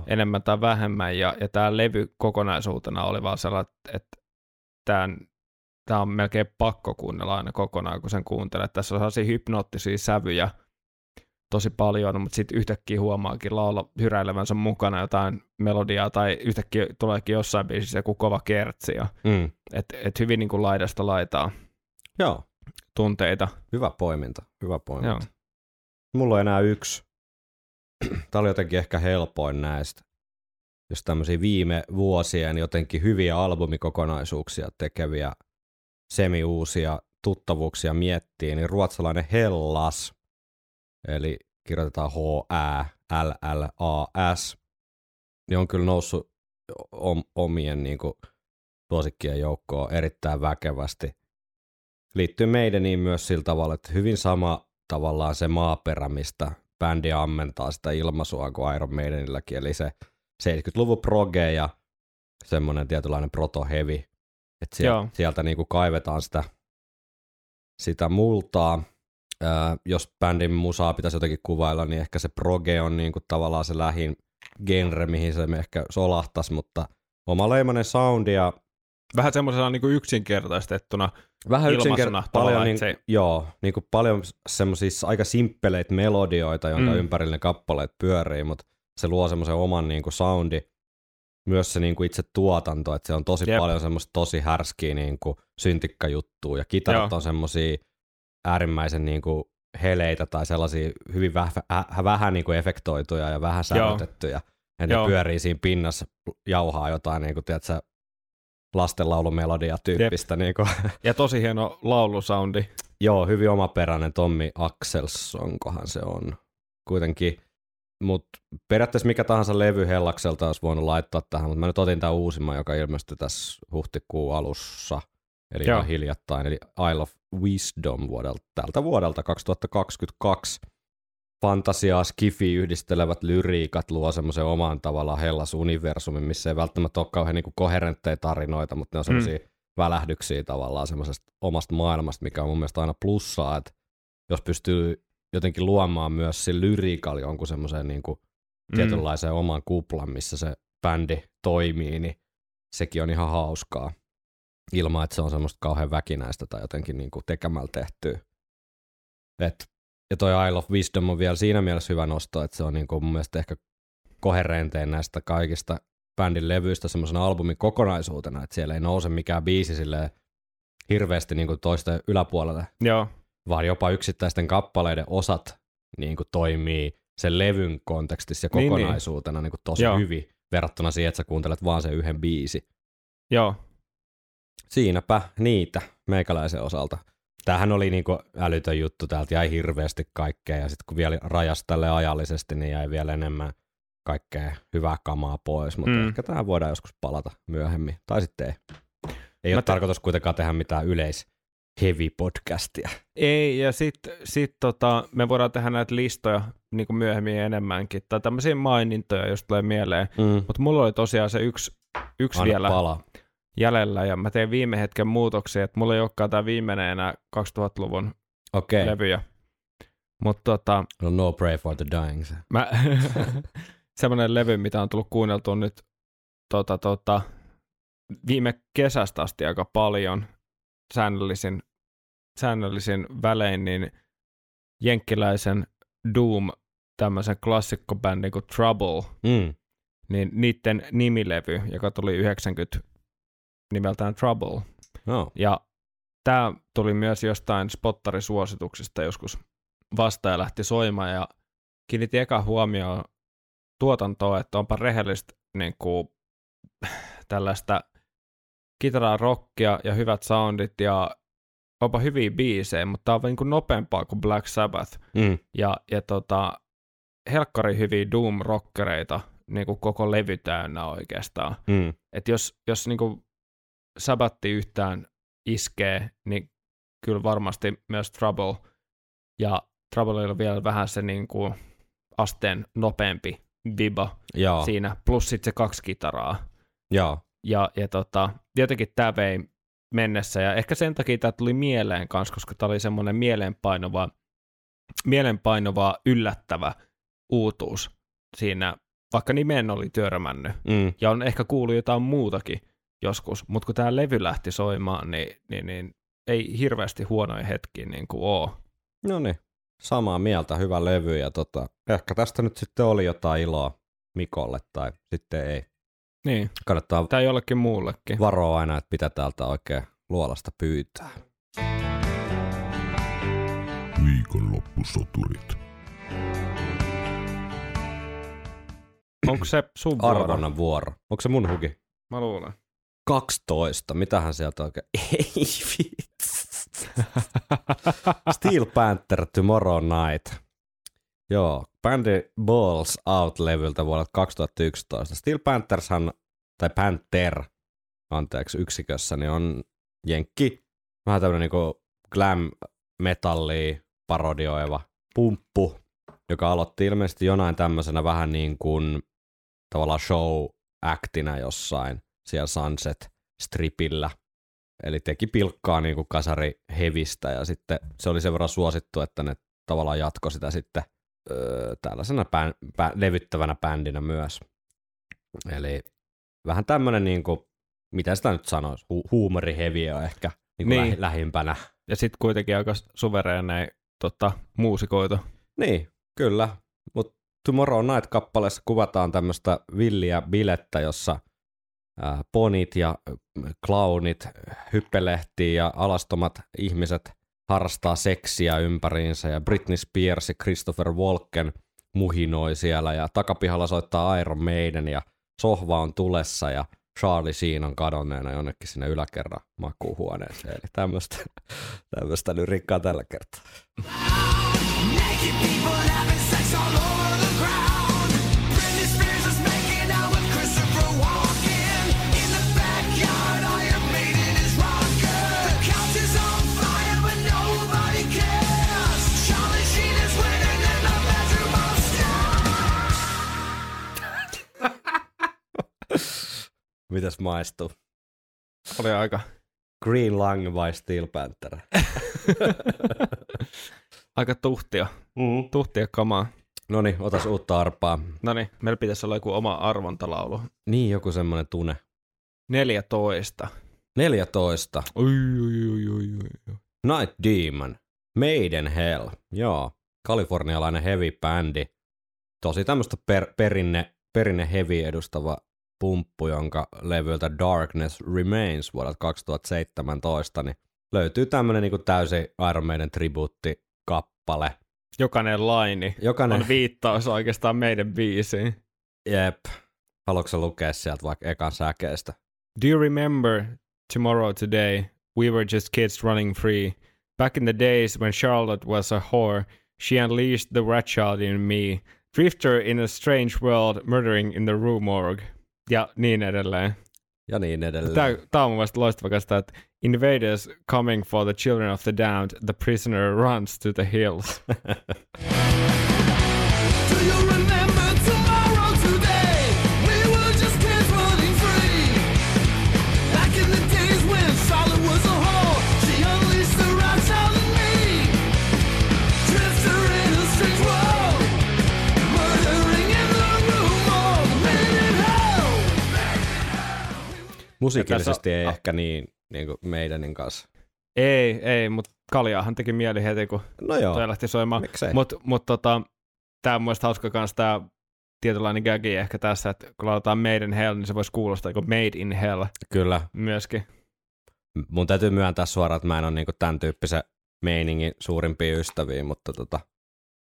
enemmän tai vähemmän, ja tämä levy kokonaisuutena oli vaan sellainen, että tämä on melkein pakko kuunnella aina kokonaan, kun sen kuuntelee. Tässä on sellaisia hypnoottisia sävyjä tosi paljon, mutta sitten yhtäkkiä huomaakin laula hyräilevänsä mukana jotain melodiaa, tai yhtäkkiä tuleekin jossain biisissä joku kova kertsi, että hyvin niin kuin laidasta laitaa. Joo. Tunteita. Hyvä poiminta. Joo. Mulla on enää yksi. Tämä oli jotenkin ehkä helpoin näistä. jos tämmöisiä viime vuosien jotenkin hyviä albumikokonaisuuksia tekeviä semi-uusia tuttavuuksia miettii, niin ruotsalainen Hallas, eli kirjoitetaan H-Ä-L-L-A-S, niin on kyllä noussut omien niin kuin suosikkien joukkoon erittäin väkevästi. Liittyy Maideniin myös sillä tavalla, että hyvin sama tavallaan se maaperä, mistä bändi ammentaa sitä ilmaisua kuin Iron Maidenilläkin, eli se 70-luvun proge ja semmoinen tietynlainen proto-hevi, että sieltä niin kuin kaivetaan sitä multaa. Jos bändin musaa pitäisi jotenkin kuvailla, niin ehkä se proge on niin kuin tavallaan se lähin genre, mihin se me ehkä solahtaisi, mutta omaleimainen soundi ja vähän semmoisena niin kuin yksinkertaistettuna paljon niin, se... Joo, niin kuin paljon semmoisia aika simppeleitä melodioita, jonka ympärille kappaleet pyörii, mutta se luo semmoisen oman niin kuin soundi, myös se niin kuin itse tuotanto, että se on tosi paljon semmoista tosi härskiä niin kuin syntikkajuttua, ja kitarat on semmoisia äärimmäisen niin kuin heleitä tai sellaisia hyvin vähän niin kuin efektoituja ja vähän säilytettyjä, ja ne pyörii siinä pinnassa, jauhaa jotain niin kuin, tiedätkö, lastenlaulumelodia tyyppistä. Niin kuin. Ja tosi hieno laulusoundi. Joo, hyvin omaperäinen Tommi Axelsonkohan se on kuitenkin. Mutta periaatteessa mikä tahansa levy Hellakselta olisi voinut laittaa tähän, mutta mä nyt otin tämän uusimman, joka ilmestyi tässä huhtikuun alussa, eli ihan hiljattain, eli Isle of Wisdom tältä vuodelta 2022. Fantasiaa skifi yhdistelevät lyriikat luo semmoisen oman tavallaan Hellas-universumin, missä ei välttämättä ole kauhean niin kuin koherentteja tarinoita, mutta ne on semmoisia välähdyksiä tavallaan semmoisesta omasta maailmasta, mikä on mun mielestä aina plussaa, että jos pystyy jotenkin luomaan myös se lyriikalla jonkun semmoiseen niin kuin tietynlaiseen oman kuplan, missä se bändi toimii, niin sekin on ihan hauskaa, ilman että se on semmoista kauhean väkinäistä tai jotenkin niin kuin tekemällä tehtyä. Ja toi Isle of Wisdom on vielä siinä mielessä hyvä nosto, että se on niin kuin mun mielestä ehkä koherentein näistä kaikista bändin levyistä semmoisena albumin kokonaisuutena, että siellä ei nouse mikään biisi silleen hirveästi niin kuin toisten yläpuolelle, vaan jopa yksittäisten kappaleiden osat niin kuin toimii sen levyn kontekstissa ja kokonaisuutena niin kuin tosi hyvin verrattuna siihen, että sä kuuntelet vaan sen yhden biisi. Joo. Siinäpä niitä meikäläisen osalta. Tämähän oli niin kuin älytön juttu, täältä jäi hirveästi kaikkea, ja sitten kun vielä rajasi tälle ajallisesti, niin jäi vielä enemmän kaikkea hyvää kamaa pois, mutta ehkä tähän voidaan joskus palata myöhemmin, tai sitten ei. Ei ole tarkoitus kuitenkaan tehdä mitään yleis-heavy-podcastia. Ei, ja sitten me voidaan tehdä näitä listoja niin kuin myöhemmin enemmänkin, tai tämmöisiä mainintoja, jos tulee mieleen, mutta mulla oli tosiaan se yksi vielä jäljellä, ja mä tein viime hetken muutoksia, että mulla ei olekaan tää viimeinen enää 2000-luvun levyjä. Mut no Pray for the Dying. Semmoinen levy, mitä on tullut kuunneltua nyt viime kesästä asti aika paljon säännöllisin välein, niin jenkkiläisen Doom, tämmöisen klassikkobändin kuin Trouble, niin niiden nimilevy, joka tuli 90 nimeltään Trouble. Oh. Ja tämä tuli myös jostain spottarisuosituksista joskus vastaan ja lähti soimaan ja kiinnitti eka huomioon tuotantoa, että onpa rehellistä niin kuin, tällaista kitaraa, rockia ja hyvät soundit ja onpa hyviä biisejä, mutta tämä on niin kuin nopeampaa kuin Black Sabbath. Ja helkkari hyviä doom-rockereita niin kuin koko levy täynnä oikeastaan. Että jos niin kuin Sabatti yhtään iskee, niin kyllä varmasti myös Trouble. Ja Trouble on vielä vähän se niin kuin asteen nopeampi viba siinä, plus sitten se kaksi kitaraa. Ja jotenkin tämä vei mennessä, ja ehkä sen takia tämä tuli mieleen kanssa, koska tämä oli semmoinen mielenpainova yllättävä uutuus siinä, vaikka nimeen oli törmännyt, ja on ehkä kuullut jotain muutakin joskus, mutta kun tämä levy lähti soimaan, niin ei hirveästi huonoja hetkiä niin kuin ole. No niin, samaa mieltä, hyvä levy, ja ehkä tästä nyt sitten oli jotain iloa Mikolle, tai sitten ei. Niin, kannattaa tai jollekin muullekin. Varoa aina, että pitää täältä oikein luolasta pyytää. Viikonloppusoturit. Onko se sun vuoro? Arvonnan vuoro. Onko se mun huki? Mä luulen. 12. Mitähän sieltä oikein? Ei vitsi. Steel Panther Tomorrow Night. Joo, bändi Balls Out-levyltä vuodelta 2011. Steel Panthershan, tai Panther, anteeksi, yksikössä, niin on jenkki. Vähän tämmönen niinku glam metallia parodioiva pumppu, joka aloitti ilmeisesti jonain tämmöisenä vähän niin kuin tavallaan show-actinä jossain siellä Sunset-stripillä. Eli teki pilkkaa niin kuin kasari hevistä ja sitten se oli sen verran suosittu, että ne tavallaan jatkoi sitä sitten tällaisena levyttävänä bändinä myös. Eli vähän tämmöinen, niin kuin, mitä sitä nyt sanoisi, huumoriheviö ehkä niin kuin niin. Lähimpänä. Ja sitten kuitenkin aika suvereeneja muusikoita. Niin, kyllä. Mutta Tomorrow Night-kappaleessa kuvataan tämmöistä villiä bilettä, jossa ponit ja klaunit hyppelehtii ja alastomat ihmiset harrastaa seksiä ympäriinsä ja Britney Spears ja Christopher Walken muhinoi siellä ja takapihalla soittaa Iron Maiden ja sohva on tulessa ja Charlie Sheen on kadonneena jonnekin sinne yläkerran makuuhuoneeseen. Eli tämmöistä lyrikkaa tällä kertaa. Mitäs maistuu? Oli aika. Green Lung vai Steel Panther? Aika tuhtia. Mm. Tuhtia kamaa. Noniin, otas uutta arpaa. Noniin, meillä pitäisi olla joku oma arvontalaulu. Niin, joku semmoinen tune. 14. 14. Oi. Night Demon. Maiden Hell. Joo, kalifornialainen heavy bändi. Tosi tämmöistä perinne heavy edustava pumppu, jonka levyltä Darkness Remains vuodelta 2017, niin löytyy tämmöinen niin täysin Iron Maiden tribuuttikappale. Jokainen laini on viittaus oikeastaan meidän biisiin. Jep. Haluatko sä lukea sieltä vaikka ekan säkeestä? Do you remember tomorrow today? We were just kids running free. Back in the days when Charlotte was a whore, she unleashed the rat child in me. Drifter in a strange world, murdering in the rue morgue. Ja niin edelleen. Ja niin edelleen. Tämä on mun mielestä loistavaa, että invaders coming for the children of the damned, the prisoner runs to the hills. Do you remember tomorrow today? We were just kids running free. Back in the days when Charlotte was a whore, she unleashed the rat child in me. Drifter in a strange world, murdering in the room of men. Musiikillisesti ei ehkä niin kuin meidän kanssa. Ei, mutta kaljaahan teki mieli heti, kun toi lähti soimaan. Mutta tämä on mielestäni hauska kanssa tämä tietynlainen gagi ehkä tässä, että kun lauletaan Made in Hell, niin se voisi kuulostaa niin kuin Made in Hell. Kyllä. Myöskin. Mun täytyy myöntää suoraan, että mä en ole niin kuin tämän tyyppisen meiningin suurimpia ystäviä, mutta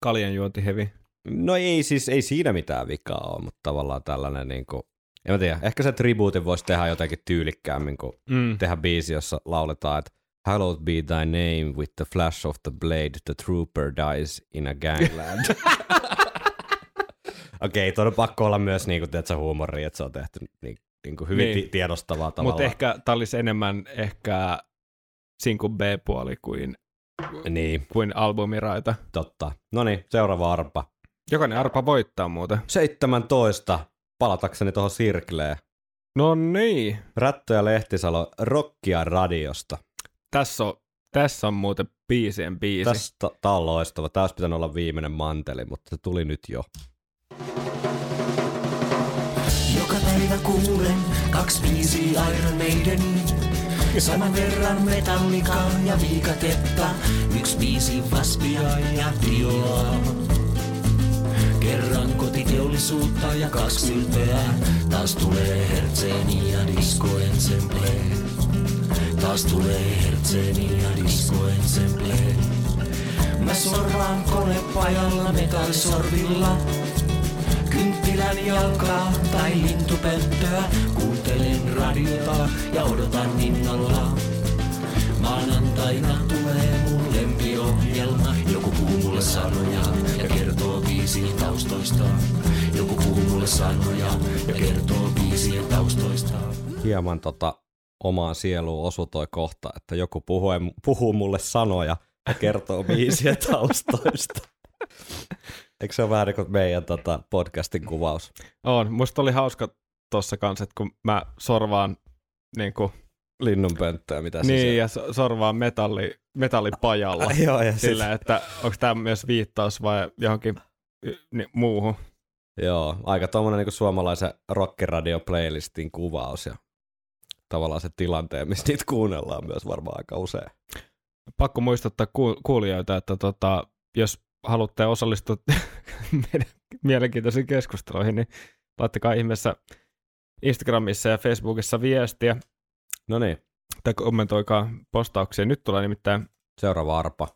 kaljan juonti hevi. No ei siinä mitään vikaa ole, mutta tavallaan tällainen niin kuin en tiedä, ehkä se tribuutin voisi tehdä jotenkin tyylikkäämmin, kun tehdä biisi, jossa lauletaan, että Hallowed be thy name with the flash of the blade, the trooper dies in a gangland. Okei, tuon on pakko olla myös niin kuin, tiedätkö, huumoria, että se on tehty niin kuin hyvin tiedostavaa tavalla. Mutta ehkä tämä olisi enemmän ehkä sinkun B-puoli kuin albumiraita. Totta. No niin, seuraava arpa. Jokainen arpa voittaa muuten. 17. Palatakseni tuohon Circleen. No niin. Rättö ja Lehtisalo, rockia radiosta. Tässä on muuten biisien biisi. Tää on loistava. Tää olisi pitänyt olla viimeinen manteli, mutta se tuli nyt jo. Joka päivä kuulen 2 biisiä Iron Maiden. Saman verran Metallicaa ja viikatetta. 1 biisi Waspia ja Dioa. Kerran kotiteollisuutta ja 2 ylpeä. Taas tulee Herzeeni ja Disco Ensemble. Taas tulee Herzeeni ja Disco Ensemble. Mä sorvaan konepajalla metallisorvilla. Kynttilän jalkaa tai lintupönttöä. Kuuntelen radiota ja odotan innolla. Maanantaina tulee mun lempiohjelma. Joku puhuu mulle sanoja ja kertoo biisien taustoistaan. Joku puhuu mulle sanoja ja kertoo biisien taustoistaan. Hieman omaan sieluun osui toi kohta, että joku puhuu mulle sanoja ja kertoo biisien taustoista. Eikö se ole vähän niin kuin meidän podcastin kuvaus? On. Musta oli hauska tuossa kanssa, että kun mä sorvaan niin kuin linnunpönttöä, mitä se on. Niin, ja sorvaan metallipajalla. Joo, ja sillä, siis, että onko tämä myös viittaus vai johonkin muuhun? Joo, aika tuommoinen niin kuin suomalaisen rockiradio-playlistin kuvaus ja tavallaan se tilanteen, missä niitä kuunnellaan myös varmaan aika usein. Pakko muistuttaa kuulijoita, että jos haluatte osallistua meidän mielenkiintoisiin keskusteluihin, niin laittakaa ihmeessä Instagramissa ja Facebookissa viestiä. No niin. Tai kommentoikaa postauksia. Nyt tulee nimittäin seuraava arpa.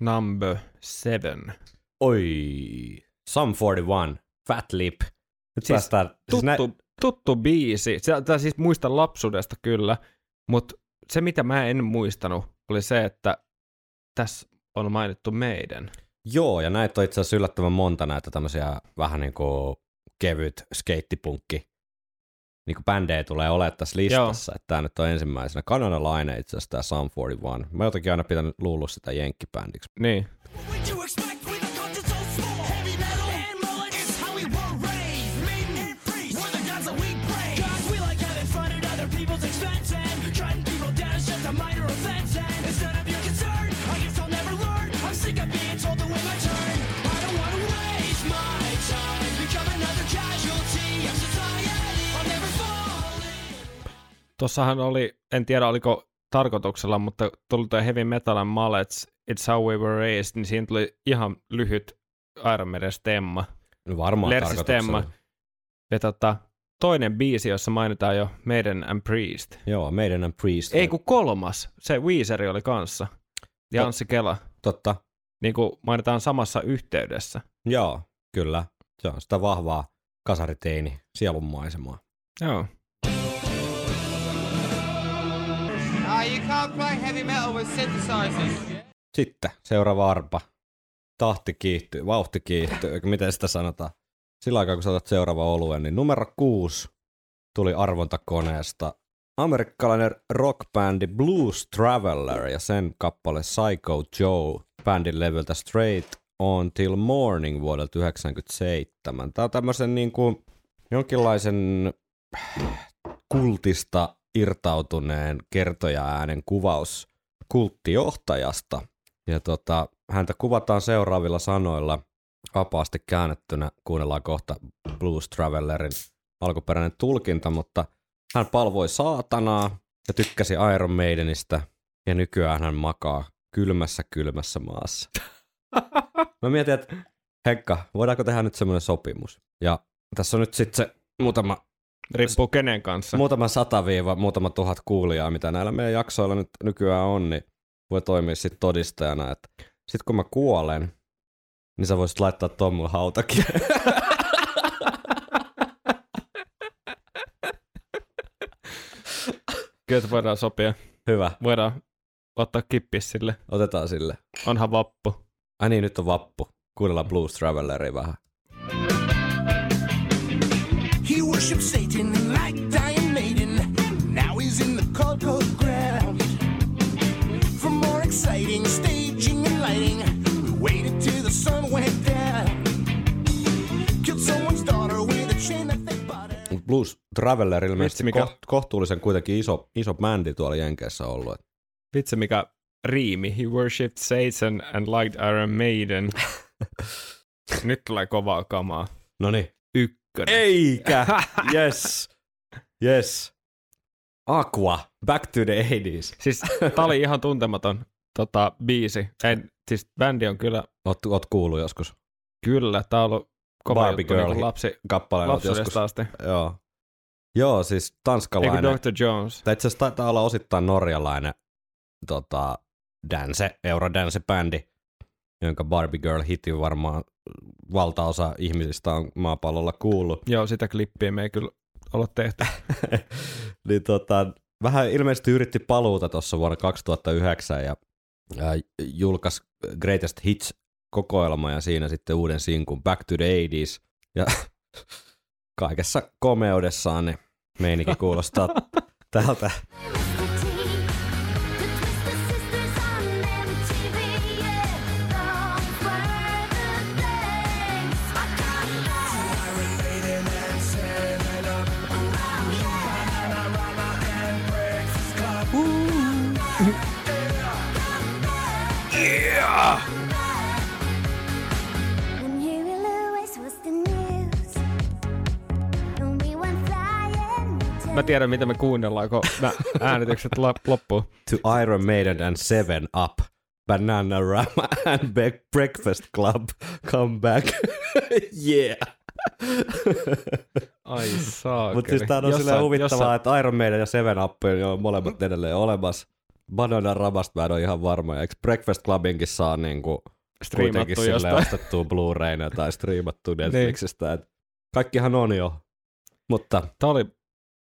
Number 7. Oi. Sum 41. Fat Lip. Nyt siis tuttu biisi. Tämä siis muistan lapsuudesta kyllä, mutta se mitä mä en muistanut oli se, että tässä on mainittu Maiden. Joo, ja näitä on itse asiassa yllättävän monta näitä tämmöisiä vähän niin kuin kevyt skeittipunkki niin kuin bändejä tulee olemaan tässä listassa. Että tämä nyt on ensimmäisenä kanadalainen itse asiassa tämä Sum 41. Mä jotenkin aina pitänyt luullut sitä jenkkibändiksi. Niin. Tuossahan oli, en tiedä oliko tarkoituksella, mutta tuli tuo Heavy Metal and Mallets, It's How We Were Raised, niin siinä tuli ihan lyhyt Iron Maiden stemma. No varmaan tarkoituksella. Ja toinen biisi, jossa mainitaan jo Maiden and Priest. Joo, Maiden and Priest. Ei kun kolmas, se Weezer oli kanssa. Ja Anssi Kela. Totta. Niin kuin mainitaan samassa yhteydessä. Joo, kyllä. Se on sitä vahvaa kasariteini sielunmaisemaa. Joo. You can't play heavy metal with synthesizers. Sitten seuraava arpa. Tahti kiihtyy, vauhti kiihtyy, miten sitä sanotaan. Sillä aikaa, kun saatat seuraava oluen, niin numero 6 tuli arvontakoneesta. Amerikkalainen rockbändi Blues Traveler ja sen kappale Psycho Joe bändin levyltä Straight on Till Morning vuodelta 1997. Tämä on tämmöisen niin kuin jonkinlaisen kultista irtautuneen kertoja-äänen kuvaus kulttijohtajasta. Ja häntä kuvataan seuraavilla sanoilla vapaasti käännettynä. Kuunnellaan kohta Blues Travelerin alkuperäinen tulkinta, mutta hän palvoi saatanaa ja tykkäsi Iron Maidenistä ja nykyään hän makaa kylmässä maassa. Mä mietin, että Henkka, voidaanko tehdä nyt semmoinen sopimus? Ja tässä on nyt sitten se muutama riippuu kenen kanssa. Muutama 100-muutama 1000 kuulijaa, mitä näillä meidän jaksoilla nyt nykyään on, niin voi toimia sitten todistajana, että sitten kun mä kuolen, niin sä voisit laittaa tuon mun hautakirjaan. Kyllä voidaan sopia. Hyvä. Voidaan ottaa kippis sille. Otetaan sille. Onhan vappu. Ai niin, nyt on vappu. Kuunnellaan Blues Traveleria vähän. He worshipped Satan like Iron Maiden. Now he's in the cold, cold ground. For more exciting staging and lighting, we waited till the sun went down. Killed someone's daughter with a chain that they bought. Blues Traveler ilmeisesti kohtuullisen kuitenkin iso bändi tuolla Jenkeissä ollut. Vitsi mikä riimi. He worshipped Satan and liked Iron Maiden. Nyt tulee kovaa kamaa. No niin. Eikä! Yes. Yes. Aqua. Back to the 80s. Siis tää oli ihan tuntematon biisi. Siis bändi on kyllä... Oot kuullut joskus? Kyllä, tää on ollut kova juttu niin lapsuudesta asti. Joo, siis tanskalainen. Eikö Dr. Jones? Itse asiassa taitaa olla osittain norjalainen eurodance-bändi. jonka Barbie Girl hitti varmaan valtaosa ihmisistä on maapallolla kuullut. Joo, sitä klippiä me ei kyllä olla tehty. Niin vähän ilmeisesti yritti paluuta tuossa vuonna 2009 ja julkaisi Greatest Hits-kokoelma ja siinä sitten uuden sinkun Back to the 80s. Ja kaikessa komeudessaan ne meininki kuulostaa tältä. Mä tiedän, mitä me kuunnellaan, kun äänitykset loppuu. To Iron Maiden and Seven Up, Bananarama and Breakfast Club, come back, yeah. Ai saakeli. Mutta siis tää on silleen huvittavaa, että Iron Maiden ja Seven Up on molemmat edelleen olemassa. Bananaramasta mä en ole ihan varma. Eikö Breakfast Clubinkin saa niinku kuitenkin silleen ostettua Blu-rayna tai striimattua Netflixistä? Niin. Kaikkihan on jo, mutta...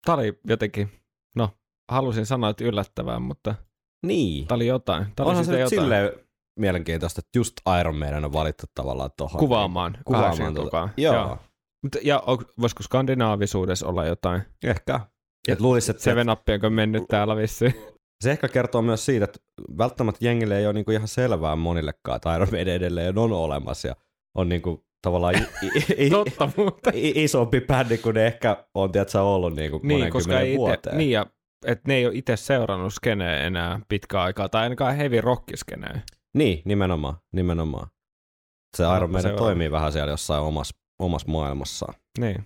Tämä oli jotenkin, no halusin sanoa, että yllättävää, mutta niin. Tämä oli jotain. Tää onhan oli se jotain. Silleen mielenkiintoista, että just Iron Maiden on valittu tavallaan tuohon. Kuvaamaan Joo. Ja voisiko skandinaavisuudessa olla jotain? Ehkä. Et luulisi, että Seven Up on mennyt täällä vissiin. Se ehkä kertoo myös siitä, että välttämättä jengille ei ole niinku ihan selvää monillekaan, että Iron Maiden edelleen on olemassa ja on niinku... Tavallaan isompi bändi kuin ne ehkä on tiedätkö ollut niinku monen kymmenen vuoteen. Niin, ja et ne ei ole itse seurannut skeneä enää pitkään aikaa, tai ainakaan heavy rock-skeneä. Niin, nimenomaan. Se Iron Maiden toimii vähän siellä jossain omassa maailmassaan. Niin,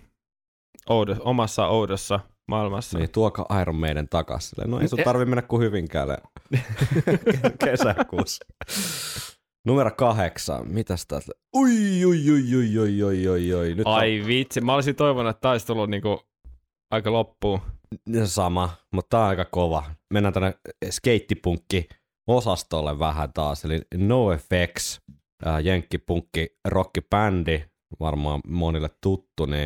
omassa oudossa maailmassa. Niin, tuokaa Iron Maiden takas. No ei sun tarvitse mennä kuin Hyvinkäälle kesäkuussa. Numero 8. Mitäs täältä? Oi. Ai vitsi, mä olisin toivonut, että taisi tullut niinku aika loppuun. Sama, mutta tää on aika kova. Mennään tänne skeittipunkki-osastolle vähän taas, eli NoFX, jenkkipunkki-rockibändi, varmaan monille tuttu, niin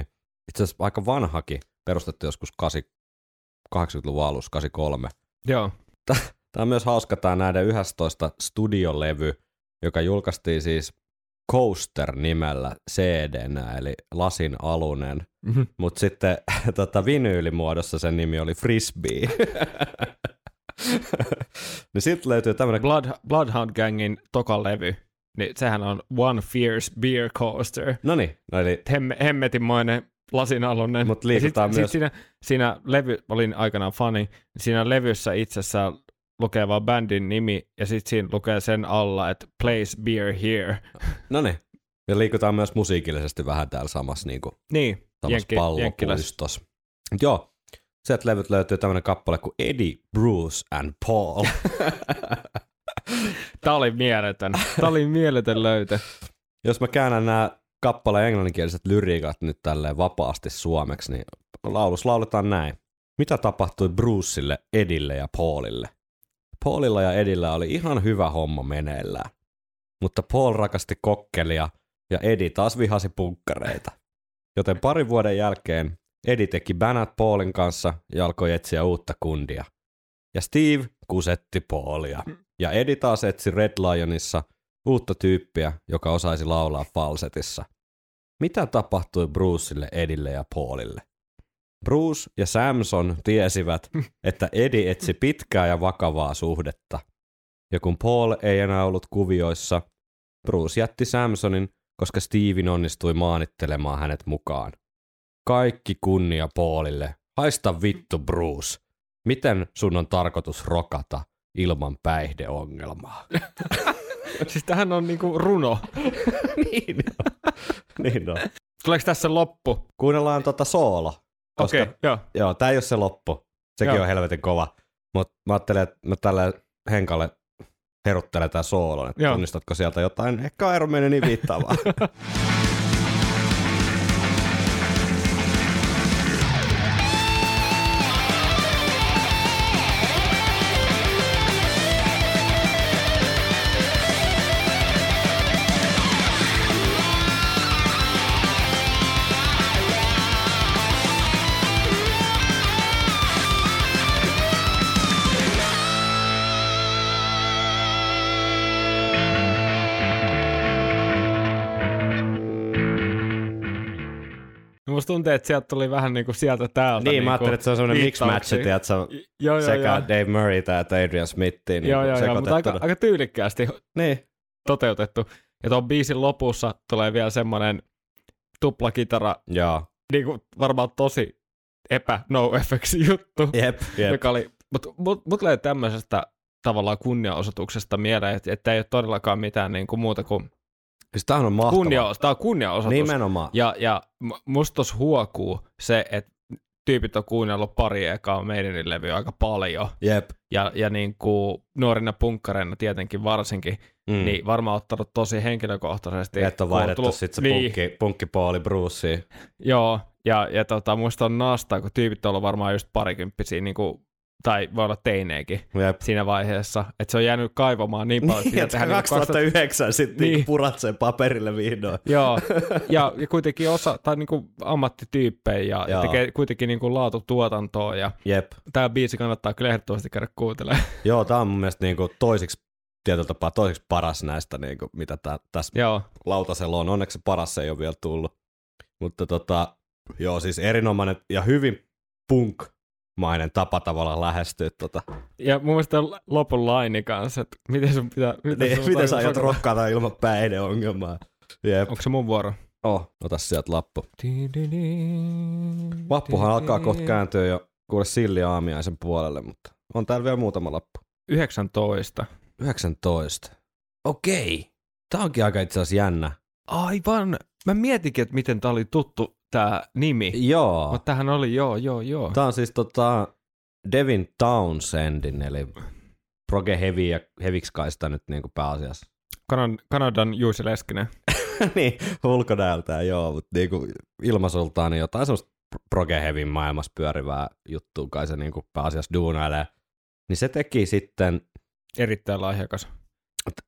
itse asiassa aika vanhakin, perustettu joskus 80-luvun alussa, 83. Joo. Tää on myös hauska, tää näiden 11 studiolevy, joka julkaistiin siis Coaster-nimellä CD-nä, eli lasin alunen, mutta sitten vinyylimuodossa sen nimi oli Frisbee. Niin sitten löytyy tämmöinen... Bloodhound Gangin tokan levy, niin sehän on One Fierce Beer Coaster. Noniin. No eli... Hemmetinmoinen lasin alunen. Mutta liikutaan myös... Siinä levy, olin aikanaan fani, siinä levyssä itsessään... lukee vaan bändin nimi, ja sitten siinä lukee sen alla, että Place Beer Here. No niin. Ja liikutaan myös musiikillisesti vähän täällä samassa, niin, samassa pallopuistossa. Joo. Sieltä levyt löytyy tämmöinen kappale kuin Eddie, Bruce and Paul. Tämä oli mieletön löytö. Jos mä käännän nämä kappaleen englanninkieliset lyriikat nyt tälleen vapaasti suomeksi, niin laulus lauletaan näin. Mitä tapahtui Brucelle, Edille ja Paulille? Paulilla ja Edillä oli ihan hyvä homma meneillään, mutta Paul rakasti kokkelia ja Edi taas vihasi punkkareita. Joten parin vuoden jälkeen Edi teki bänät Paulin kanssa ja alkoi etsiä uutta kundia. Ja Steve kusetti Paulia. Ja Edi taas etsi Red Lionissa uutta tyyppiä, joka osaisi laulaa falsetissa. Mitä tapahtui Brucelle, Edille ja Paulille? Bruce ja Samson tiesivät, että Eddie etsi pitkää ja vakavaa suhdetta. Ja kun Paul ei enää ollut kuvioissa, Bruce jätti Samsonin, koska Steven onnistui maanittelemaan hänet mukaan. Kaikki kunnia Paulille. Haista vittu, Bruce. Miten sun on tarkoitus rokata ilman päihdeongelmaa? Siis tämähän on niinku runo. Niin on. Tuleeko tässä loppu? Kuunnellaan soolo. Okei, joo. Tämä ei ole se loppu. Sekin on helvetin kova. Mutta mä ajattelen, että mä tällä Henkalle heruttelen tämän soolon. Tunnistatko sieltä jotain? Ehkä Iron Maiden niin viittaavaa. musta tuntuu, että sieltä tuli vähän niinku sieltä täältä. Niin, mä ajattelin, että se on semmoinen mix-match, sekä Dave Murraytä että Adrian Smithia niin sekoitettuna. Mutta aika tyylikkäästi niin toteutettu. Ja tuon biisin lopussa tulee vielä semmoinen tuplakitara, niinku varmaan tosi no-effects-juttu, yep. Joka oli, mut tulee tämmöisestä tavallaan kunniaosoituksesta mieleen, että ei ole todellakaan mitään niinku muuta kuin tämä on mahtavaa. Tämä on kunniaosoitus. Nimenomaan. Ja musta tuossa huokuu se, että tyypit on kuunnellut pari ekaa Maidenin levyä aika paljon. Jep. Ja niin kuin nuorina punkkareina tietenkin varsinkin, niin varmaan ottanut tosi henkilökohtaisesti. Että on vaihdettu sitten se punkki Pauli Bruceen. Joo, ja musta on nastaa, kun tyypit on ollut varmaan just parikymppisiä niin kuin tai voi olla teineenkin siinä vaiheessa, että se on jäänyt kaivamaan niin paljon. Niin, että 2009 sitten niin purat sen paperille vihdoin. Joo, ja kuitenkin osa, tai niinku ammattityyppejä, ja tekee kuitenkin niinku laatutuotantoa, ja tämä biisi kannattaa kyllä ehdottomasti käydä kuuntelemaan. Joo, tämä on mun mielestä niinku toiseksi paras näistä, niinku, mitä tässä lautasella on. Onneksi se paras ei ole vielä tullut. Mutta siis erinomainen ja hyvin punk tapa tavallaan lähestyä . Ja mun mielestä lopun laini kanssa, että miten sun pitää... Miten sä aiot rokkata ilman päiden ongelmaa? Jep. Onko se mun vuoro? Ota sieltä lappu. Vappuhan alkaa kohta kääntyä jo kuule Silli aamiaisen puolelle, mutta on täällä vielä muutama lappu. 19. Okei. Tää onkin aika itse asiassa jännä. Aivan. Mä mietinkin, että miten tää oli tuttu. Tää nimi. Joo. Mutta tämähän oli joo. Tää on siis Devin Townsendin, eli Proge Heavy ja Heavixkaista nyt niinku pääasiassa. Kanadan Juusi Leskinen. Niin, ulkonäöltään joo, mutta niinku ilmaisultaan niin jotain semmoista Proge Heavyn maailmassa pyörivää juttua kai se niinku pääasiassa duunailee. Niin se teki sitten... Erittäin lahjakas.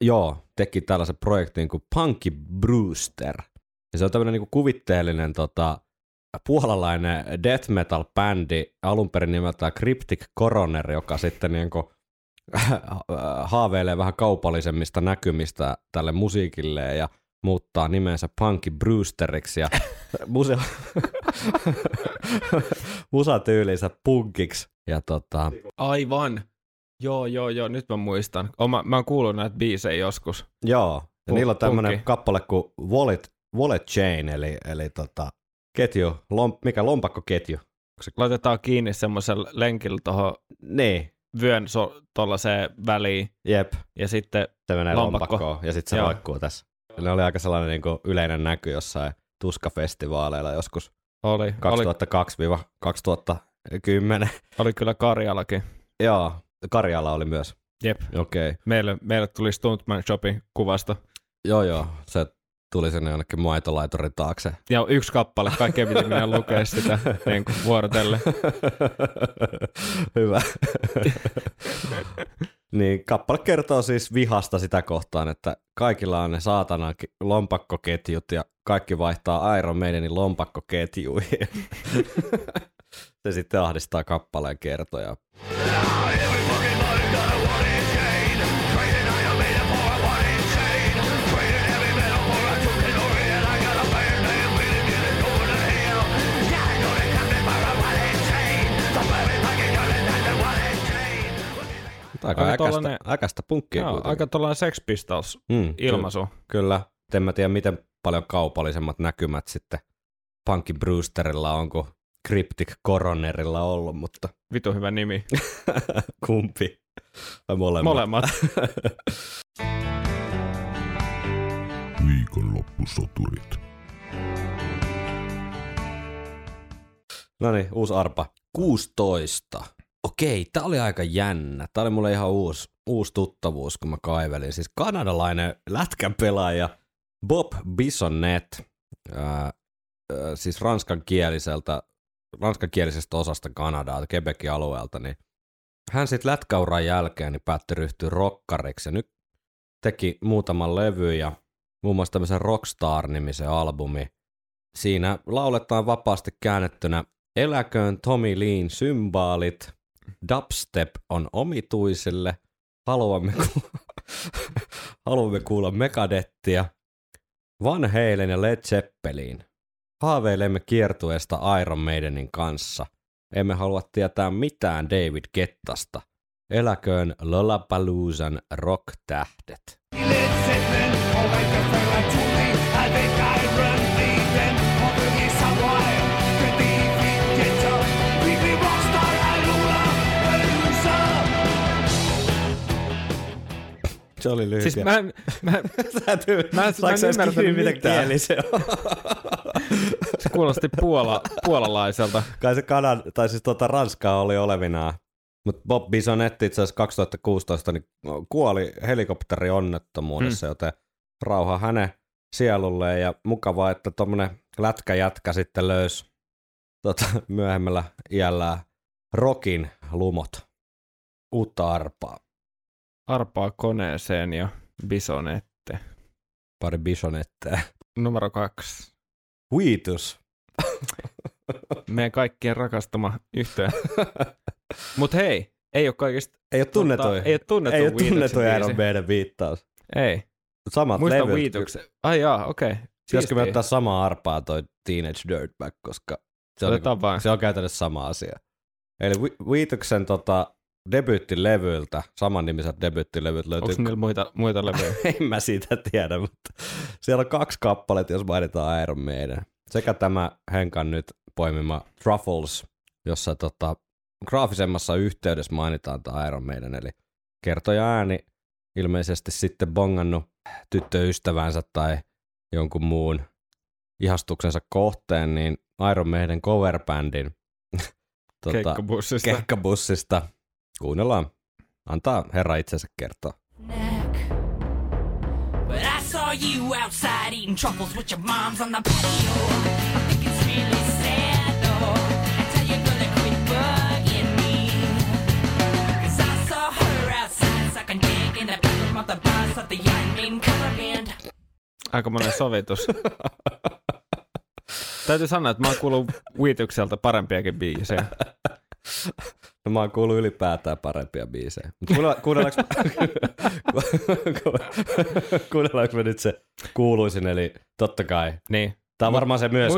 Joo, teki tällaisen projektin kuin Punky Brewster. Ja se on tämmöinen niinku kuvitteellinen puolalainen death metal-bändi, alun perin nimeltään Cryptic Coroner, joka sitten niinku haaveilee vähän kaupallisemmista näkymistä tälle musiikille ja muuttaa nimensä Punky Brewsteriksi ja musatyylinsä punkiksi. Ja Aivan. Joo, nyt mä muistan. Mä oon kuullut näitä biisejä joskus. Joo, ja niillä on tämmöinen kappale kuin Wallet Chain, eli ketju, mikä lompakkoketju. Laitetaan kiinni semmoisella lenkillä tuohon vyön tuollaiseen väliin. Jep. Ja sitten se menee lompakkoon ja sitten se roikkuu tässä. Ne oli aika sellainen niin kuin yleinen näky jossain tuskafestivaaleilla joskus. Oli. 2002-2010. Oli kyllä Karjalakin. Joo, Karjala oli myös. Jep. Okei. Meille tuli Stuntman Shopin kuvasta. Joo, se... Tuli sinne jonnekin maitolaitorin taakse. Ja yksi kappale, kaikkea piti mennä lukea sitä niin kuin vuorotelle. Hyvä. Niin, kappale kertoo siis vihasta sitä kohtaan, että kaikilla on ne saatanan lompakkoketjut ja kaikki vaihtaa Iron Maidenin lompakkoketjuihin. Se sitten ahdistaa kappaleen kertoja. Aikaista punkkia kuitenkin. Aika tuollainen Sex Pistols ilmaisu. Kyllä. En mä tiedä, miten paljon kaupallisemmat näkymät sitten Punky Brewsterilla on kuin Cryptic Coronerilla ollut, mutta... Vitu hyvä nimi. Kumpi? Molemmat. Viikonloppusoturit. No niin, uusi arpa. 16. Okei, tää oli aika jännä. Tää oli mulle ihan uusi tuttavuus, kun mä kaivelin. Siis kanadalainen lätkänpelaaja Bob Bissonnette, siis ranskankielisestä osasta Kanadaa, Quebecin alueelta, niin hän sitten lätkäuran jälkeen niin päätti ryhtyä rockariksi. Ja nyt teki muutaman levyn ja muun muassa tämmöisen Rockstar-nimisen albumi. Siinä lauletaan vapaasti käännettynä Eläköön Tommy Leen symbaalit. Dubstep on omituisille. Haluamme kuulla Megadettia, Van Halen ja Led Zeppelin. Haaveilemme kiertueesta Iron Maidenin kanssa. Emme halua tietää mitään David Gettasta. Eläköön Lollapaloosan rock-tähdet. Se oli lyhyt. Siis mä en ymmärtänyt, miten kieli se on. Se kuulosti puolalaiselta. Kai se Ranskaa oli olevinaan. Mutta Bob Bisonetti itse asiassa 2016 niin kuoli helikopterionnettomuudessa, joten rauha hänen sielulleen. Ja mukavaa, että tuommoinen lätkäjätkä sitten löysi myöhemmällä iällä rockin lumot. Uutta arpaa. Arpaa koneeseen ja bisonette. Pari bisonetteä. Numero 2. Wheatus. Meidän kaikkien rakastama yhtään. Mut hei, ei ole kaikista... Ei ole tunnetoja. Ei ole tunnetoja Iron Maiden viittaus. Ei. Samat muista Wheatuksen. Ai jaa, okei. Okay. Pitäisikö me ottaa samaa arpaa toi Teenage Dirtbag, koska se on, se on käytännössä sama asia. Eli Wheatuksen debyyttilevyltä, samannimiset debyyttilevyt löytyy. Onko niillä muita levyjä? En mä siitä tiedä, mutta siellä on 2 kappaletta, jos mainitaan Iron Maiden. Sekä tämä Henkan nyt poimima Truffles, jossa graafisemmassa yhteydessä mainitaan tämä Iron Maiden, eli kertoja ääni ilmeisesti sitten bongannut tyttöystävänsä tai jonkun muun ihastuksensa kohteen, niin Iron Maiden coverbandin keikkabussista. Kuunnellaan. Antaa herra itsensä kertoa. Aika monen sovitus. Täytyy sanoa, että mä oon kuullut Wheatukselta parempiakin biisejä. No mä oon kuullut ylipäätään parempia biisejä. Kuunnellaanko me nyt se kuuluisin, eli totta kai. Niin. Tää on varmaan se myös.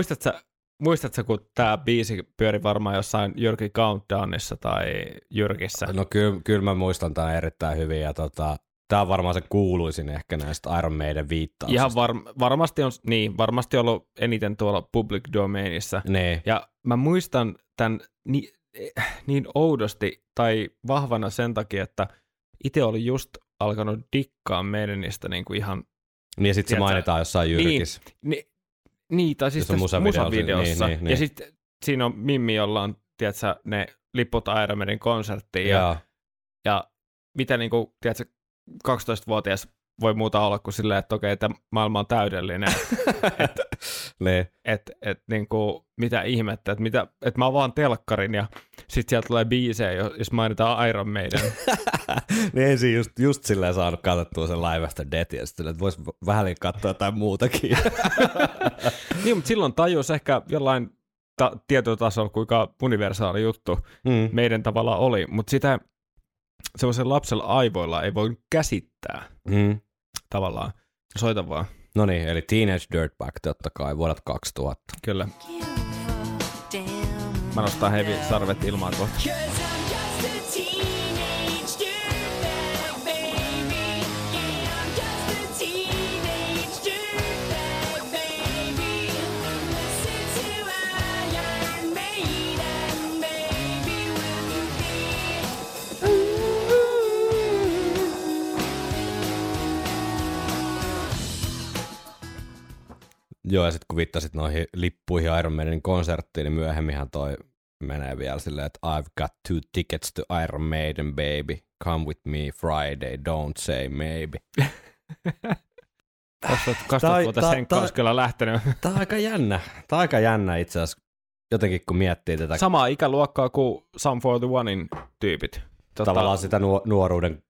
Muistatko, kun tää biisi pyöri varmaan jossain Jyrki Countdownissa tai Jyrkissä? No kyllä mä muistan tää erittäin hyvin ja tää on varmaan se kuuluisin ehkä näistä Iron Maiden viittauksista. Ihan varmasti on, niin, varmasti ollut eniten tuolla public domainissa. Niin. Ja mä muistan tän... niin oudosti tai vahvana sen takia, että itse oli just alkanut dikkaa Maidenista niin kuin ihan... Niin ja sit se mainitaan jossain Jyrkissä. Niin tai siis tässä musavideossa. Niin. Ja sitten siinä on Mimmi, jolla on tiedätkö, ne liput Iron Maiden konserttiin. Ja mitä niin kuin, tiedätkö, 12-vuotias voi muuta olla kuin silleen, että okei, tämä maailma on täydellinen. että niin kuin, mitä ihmettä, että mä oon vaan telkkarin ja sit sieltä tulee biisejä, jos mainitaan Iron Maiden. Niin ensin just silleen saanut katsottua sen Live After Death ja sitten, että vois vähän katsoa jotain muutakin. Niin, mutta silloin tajus ehkä jollain tietyllä tasolla, kuinka universaali juttu meidän tavallaan oli, mutta sitä semmoisen lapsella aivoilla ei voi käsittää tavallaan. Soita vaan. No niin, eli Teenage Dirtbag totta kai vuodelta 2000. Kyllä. Mä nostan hevi sarvet ilmaan kohta. Joo, ja sitten kun viittasit noihin lippuihin Iron Maiden konserttiin, niin myöhemminhan toi menee vielä silleen, että I've got 2 tickets to Iron Maiden, baby. Come with me Friday, don't say maybe. Kastat vuotta Senkkoskella lähtenyt. Tää on aika jännä. Tää on aika jännä itse asiassa, jotenkin kun miettii tätä. Samaa ikäluokkaa kuin Sum 41 tyypit. Tavallaan sitä nuoruuden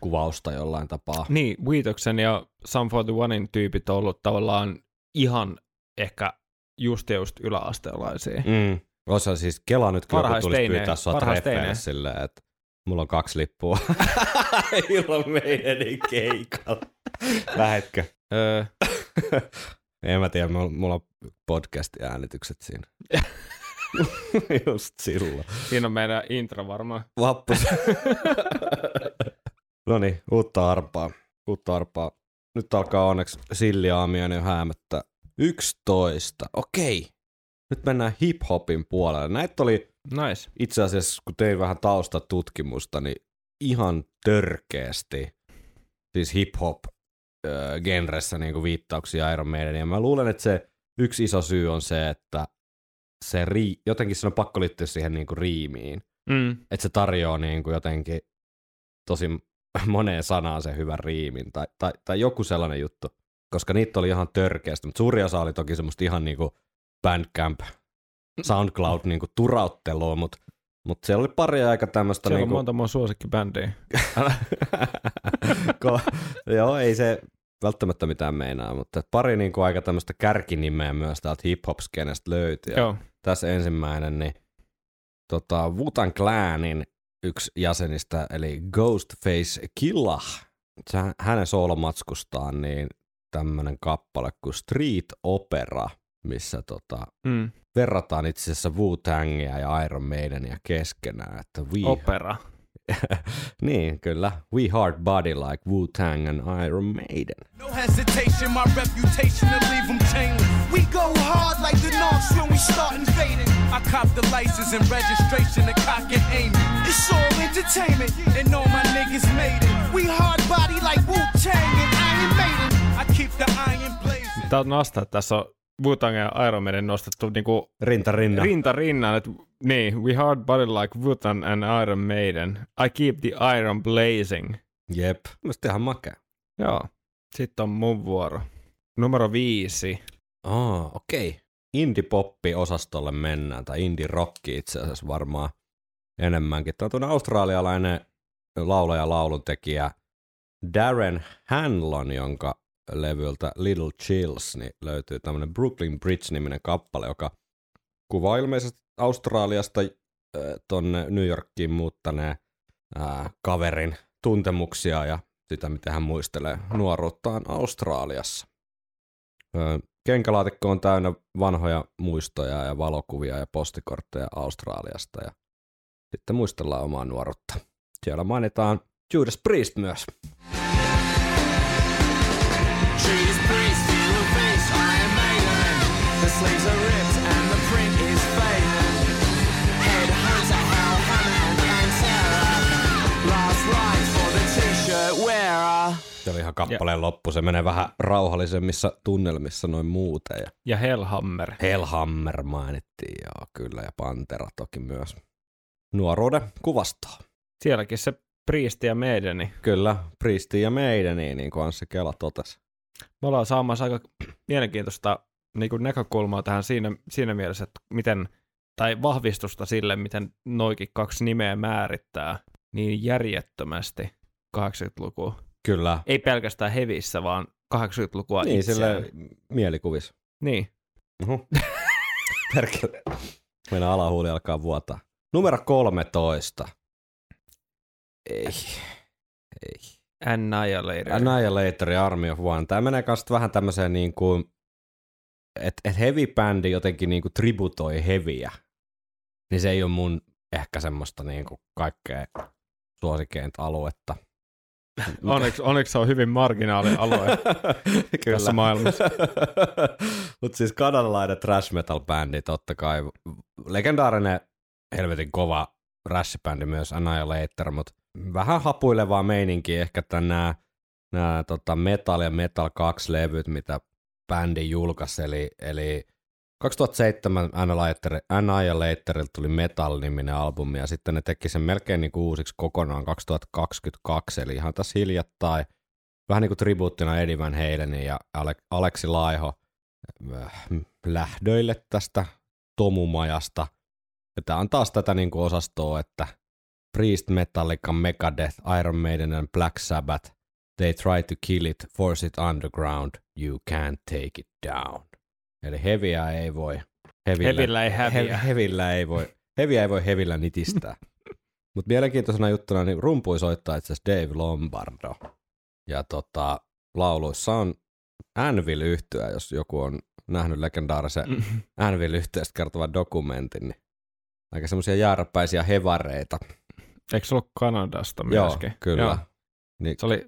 kuvausta jollain tapaa. Niin, Wheatuksen ja Sum 41 tyypit on ollut tavallaan ihan ehkä just yläasteelaisia. Osa siis Kela nyt kyllä, kun tulisi pyytää sua treffeille silleen, että mulla on 2 lippua. Ilman meidänin keikalla. Lähetkö? En mä tiedä, mulla on podcast-äänitykset siinä. Just silloin. Siinä on meidän intro varmaan. Vappus. Noniin, uutta arpaa. Uutta arpaa. Nyt alkaa onneksi silliaamiainen häämättä 11. Okei. Nyt mennään hip-hopin puolelle. Näitä oli nice. Itse asiassa, kun tein vähän taustatutkimusta, niin ihan törkeästi. Siis hip-hop-genressä niin viittauksia Iron Maideniin. Ja mä luulen, että se yksi iso syy on se, että se jotenkin se on pakko liittyä siihen niin kuin riimiin. Mm. Että se tarjoaa niin kuin jotenkin tosi moneen sanaan sen hyvän riimin tai joku sellainen juttu, koska niitä oli ihan törkeästi, mutta suuri osa oli toki semmoista ihan niin kuin Bandcamp, SoundCloud niin kuin turauttelua, mutta siellä oli pari aika tämmöistä. Siellä niin on monta mun suosikkibändiä. Joo, ei se välttämättä mitään meinaa, mutta pari niin kuin aika tämmöistä kärkinimeä myös täältä hip-hop-skenestä löytyi. Tässä ensimmäinen, niin Wu-Tang Clanin yksi jäsenistä, eli Ghostface Killah. Hänen soolomatskustaan niin tämmöinen kappale kuin Street Opera, missä verrataan itse asiassa Wu-Tangia ja Iron Maidenia keskenään. Että opera. Niin, kyllä. We hard body like Wu-Tang and Iron Maiden. No hesitation, my reputation to leave them chained. We go hard like the Norths when we start invading. I cop the license and registration to cock and aim it. It's all entertainment and all my niggas made it. We hard body like Wu-Tang and Iron Maiden. I keep the iron blazing. Tää on nostaa, että tässä on Wu-Tang ja Iron Maiden nostettu niinku rinta rinnan, että niin, we hard body like Wu-Tang and Iron Maiden. I keep the iron blazing. Jep, musta ihan makea. Joo, sit on mun vuoro. Numero 5. Okei. Indie-poppi-osastolle mennään, tai indie-rockki itse asiassa varmaan enemmänkin. Tämä on tuon australialainen laulaja-lauluntekijä Darren Hanlon, jonka levyltä Little Chills niin löytyy tämmöinen Brooklyn Bridge-niminen kappale, joka kuvaa ilmeisesti Australiasta tuonne New Yorkiin muuttaneen kaverin tuntemuksia ja sitä, mitä hän muistelee nuoruuttaan Australiassa. Kenkälaatikko on täynnä vanhoja muistoja ja valokuvia ja postikortteja Australiasta ja sitten muistellaan omaa nuoruutta. Siellä mainitaan Judas Priest myös. Judas Priest, you face, Iron Maiden. The sleeves are ripped and the print is faded. Head hunter, hell hunter and terror. Last ride for the t-shirt wearer. Se oli ihan kappaleen loppu, se menee vähän rauhallisemmissa tunnelmissa noin muuten. Ja Hellhammer. Hellhammer mainittiin, joo kyllä, ja Pantera toki myös. Nuoruuden kuvastoa. Sielläkin se Priest ja Maideni. Kyllä, Priest ja Maideni, niin kuin Anssi Kela totesi. Me ollaan saamassa aika mielenkiintoista niin kuin näkökulmaa tähän siinä mielessä, että miten, tai vahvistusta sille, miten noikin kaksi nimeä määrittää niin järjettömästi 80-lukua. Kyllä. Ei pelkästään hevissä, vaan 80-lukua niin, itseään. Niin, sillä mielikuvissa. Niin. Uhuh. Perkele. Meidän alahuuli alkaa vuotaa. Numero 13. Ei. Annihilator ja Army of One. Tämä menee kanssa vähän tämmöiseen niin kuin, että heavy-bändi jotenkin niin kuin tributoi heavyä. Niin se ei ole mun ehkä semmoista niin kuin kaikkea suosikeinta aluetta. Onneksi se on hyvin marginaali alue tässä maailmassa. Mutta siis kanadalainen thrash metal bändi totta kai. Legendaarinen, helvetin kova rash-bändi myös Annihilator, mutta vähän hapuilevaa meininkiä ehkä nämä Metal ja Metal 2-levyt, mitä bändi julkaisi. Eli 2007 Annihilatorilta tuli Metal-niminen albumi, ja sitten ne teki sen melkein niin kuin uusiksi kokonaan 2022, eli ihan tässä hiljattain, vähän niin kuin tribuuttina Eddie Van Halenin ja Aleksi Laiho lähdöille tästä Tomumajasta. Ja tämä on taas tätä niin kuin osastoa, että Priest, Metallica, Megadeth, Iron Maiden and Black Sabbath, they try to kill it, force it underground, you can't take it down. Eli heviä ei voi. Hevillä ei voi nitistää. Mutta mielenkiintoisena juttuna niin rumpui soittaa itse asiassa Dave Lombardo. Ja lauluissa on Anvil-yhtyä, jos joku on nähnyt legendaarisen Anvil-yhtyestä kertovan dokumentin, niin aika semmoisia jääräpäisiä hevareita. Eikö se ollut Kanadasta myöskin? Joo, kyllä. Joo. Niin. Se oli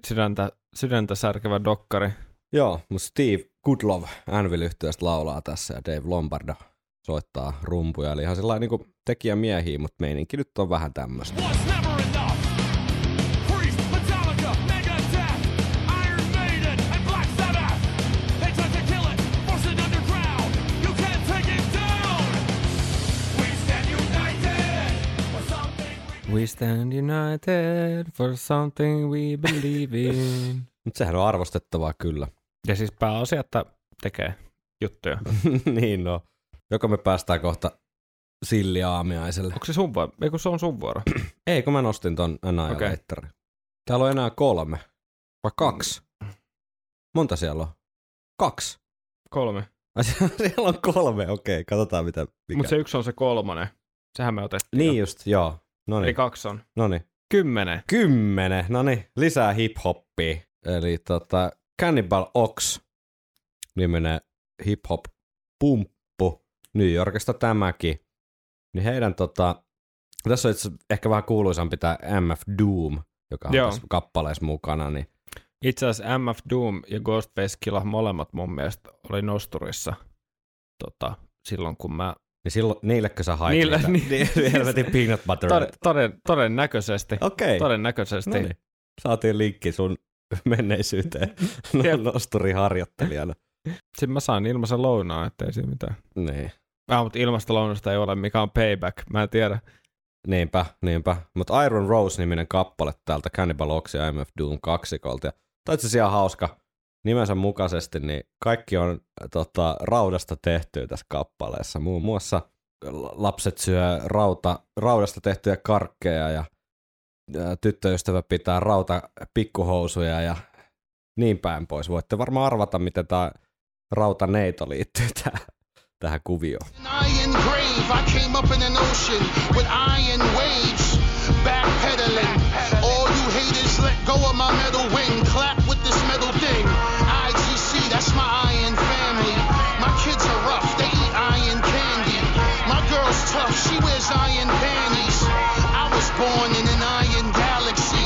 sydäntä särkevä dokkari. Joo, mutta Steve Goodlove Anvil-yhtyestä laulaa tässä ja Dave Lombardo soittaa rumpuja. Eli ihan sellainen niin kuin tekijä miehiä, mutta meininki nyt on vähän tämmöistä. We stand united for something we believe in. Mutta sehän on arvostettavaa kyllä. Ja siis pääasia, että tekee juttuja. Niin no. Joko me päästään kohta Silli aamiaiselle. Onko se sun vuoro? Ei kun se on sun vuoro. Ei kun mä nostin ton Annihilator. Okay. Täällä on enää 3. Vai 2? Monta siellä on? 2. 3. Siellä on 3, okei. Katsotaan mitä. Mutta se yksi on se 3. Sehän me otettiin. Niin just, joo. Noniin. Eli 2 on. Noniin. 10. 10, noniin. Lisää hip-hoppia. Eli Cannibal Ox niminen hip-hop-pumppu. New Yorkista tämäkin. Niin heidän tässä on itse ehkä vähän kuuluisampi tämä MF Doom, joka on tässä kappaleessa mukana. Niin. Itse asiassa MF Doom ja Ghostface Killah molemmat mun mielestä oli nosturissa silloin, kun mä niin silloin, niillekö sä hait niitä? Helvetin peanut butter. Todennäköisesti. Okei. Todennäköisesti. Noniin. Saatiin linkki sun menneisyyteen nosturiharjoittelijana. Sitten mä saan ilmaisen lounaan, ettei siinä mitään. Niin. Mutta ilmaista lounasta ei ole, mikä on payback. Mä en tiedä. Niinpä. Mutta Iron Rose-niminen kappale täältä Cannibal Ox ja MF Doom kaksikolta. Tai itse asiassa ihan hauska. Nimensä mukaisesti niin kaikki on raudasta tehtyä tässä kappaleessa. Muun muassa lapset syö raudasta tehtyjä karkkeja ja tyttöystävä pitää rautapikkuhousuja ja niin päin pois. Voitte varmaan arvata, miten tämä rautaneito liittyy tähän kuvioon. That's my iron family. My kids are rough, they eat iron candy. My girl's tough, she wears iron panties. I was born in an iron galaxy.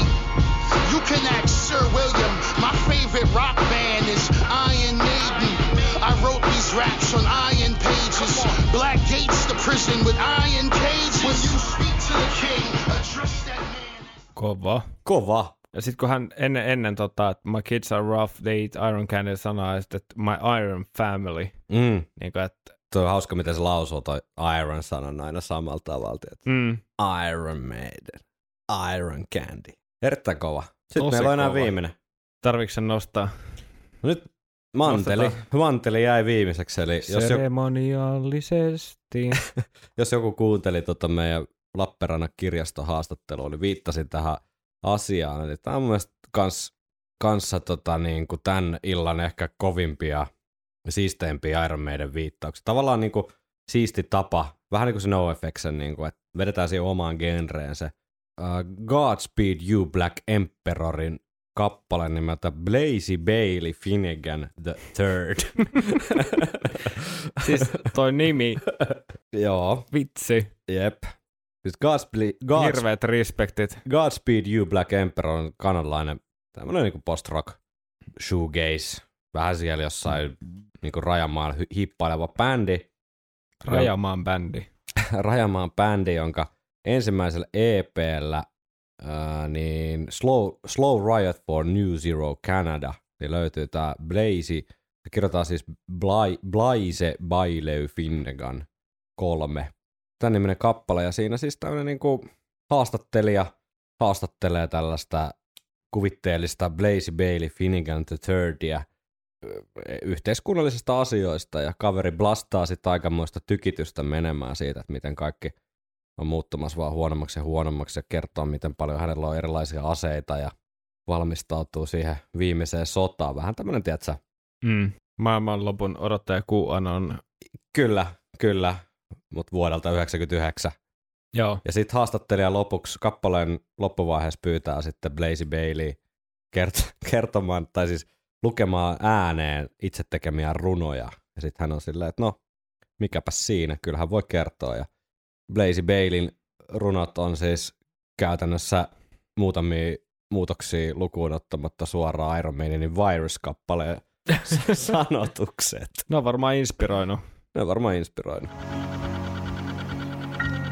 You can ask Sir William, my favorite rock band is Iron Maiden. I wrote these raps on iron pages. Black gates to prison with iron cages. When you speak to the king, address that man. Kova. Ja sit kun hän ennen että my kids are rough, they eat iron candy sanaa, että my iron family. Mm. Niin kuin, että tuo on hauska, miten se lausuu toi iron sanan aina samalla tavalla. Iron Maiden, iron candy. Erittäin kova. Sitten meillä on enää viimeinen. Tarviiko sen nostaa? No nyt manteli jäi viimeiseksi. Eli seremoniallisesti. Jos joku kuunteli meidän Lappeenrannan kirjaston haastattelua, niin viittasin tähän asiaan. Eli tämä on mun mielestä kanssa tämän illan ehkä kovimpia ja siisteimpiä Iron Maiden viittauksia. Tavallaan siisti tapa, vähän niin kuin se NoFX:n, että vedetään siihen omaan genreen se Godspeed You Black Emperorin kappale nimeltä Blaze Bailey Finnegan the Third. Siis toi nimi. Joo. Vitsi. Jep. Hirveät respektit. Godspeed You Black Emperor on kanadalainen tämmöinen niinku post-rock shoegaze. Vähän siellä jossain niinku rajamaan hippaileva bändi. Rajamaan bändi. Rajamaan bändi, jonka ensimmäisellä EP:llä niin Slow Riot for New Zero Canada. Niin löytyy tää Blaze. Se kirjoitetaan siis Blaze Bailey Finnegan 3. Tämän niminen kappale, ja siinä siis tämmöinen niinku haastattelija haastattelee tällaista kuvitteellista Blaze Bailey Finnegan III yhteiskunnallisista asioista, ja kaveri blastaa sitten aikamoista tykitystä menemään siitä, että miten kaikki on muuttumassa vaan huonommaksi ja huonommaksi, ja kertoo, miten paljon hänellä on erilaisia aseita, ja valmistautuu siihen viimeiseen sotaan. Vähän tämmöinen, tiedätkö? Maailmanlopun odottaja QAnon. Kyllä. Mutta vuodelta 1999. Joo. Ja sitten haastattelija lopuksi, kappaleen loppuvaiheessa pyytää sitten Blaze Bailey kertomaan, tai siis lukemaan ääneen itse tekemiä runoja. Ja sitten hän on silleen, että no, mikäpä siinä, kyllähän voi kertoa. Ja Blaze Baileyn runot on siis käytännössä muutamia muutoksia lukuun ottamatta suoraan Iron Maidenin Virus-kappaleen sanotukset. Ne on varmaan inspiroinut.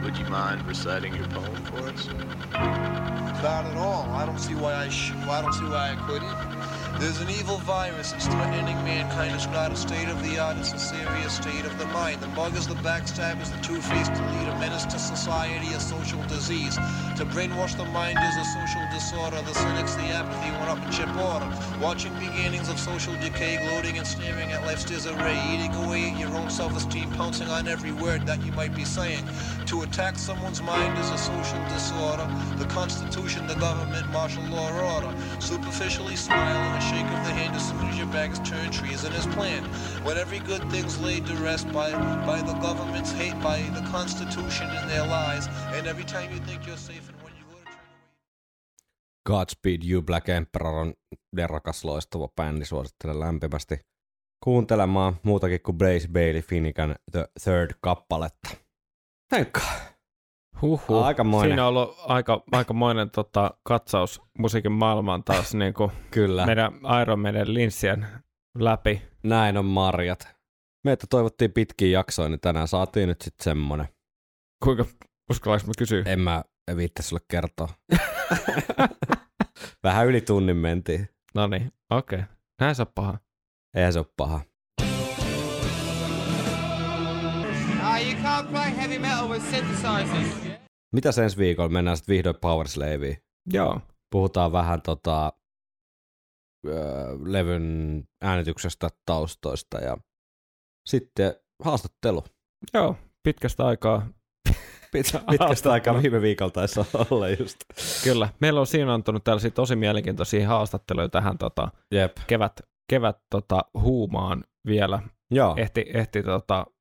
Would you mind reciting your poem for us? Not at all. I don't see why I couldn't. There's an evil virus that's threatening mankind. It's not a state of the art. It's a serious state of the mind. The bug is the backstab, is the two-faced leader, menace to society, a social disease. To brainwash the mind is a social disorder. The cynics, the apathy, one-up and chip order. Watching beginnings of social decay, gloating and staring at life's disarray. Eating away at your own self-esteem, pouncing on every word that you might be saying. To attack someone's mind is a social disorder. The Constitution, the government, martial law or order. Superficially smiling and shake of the hand as soon as your back is turned, treason is planned. When every good thing's laid to rest by the government's hate, by the Constitution and their lies, and every time you think you're safe and when you go to turn away... Godspeed You Black Emperor on derrakas loistava bändi, suosittelen lämpimästi kuuntelemaan muutakin kuin Blaze Bailey Finnegan The Third kappaletta. Henkka! Huhhuh. Aikamoinen. Siinä on ollut aikamoinen katsaus musiikin maailmaan taas niin kuin kyllä. Meidän Iron Maiden linssien läpi. Näin on marjat. Meitä toivottiin pitkiin jaksoin, niin tänään saatiin nyt sitten semmoinen. Kuinka uskallanko mä kysyä? En mä viitte sulle kertoa. Vähän yli tunnin mentiin. No niin, okei. Okay. Näin se on paha. Eihän se ole paha. You can't play heavy metal with synthesizers. Mitäs ensi viikolla? Mennään sitten vihdoin Powerslaveen. Joo. Puhutaan vähän levyn äänityksestä, taustoista ja sitten haastattelu. Joo, pitkästä aikaa. Pitkästä aikaa viime viikolla taisi olla just. Kyllä, meillä on siinä antunut tällaisia tosi mielenkiintoisia haastatteluja tähän huumaan vielä. Joo. Ehti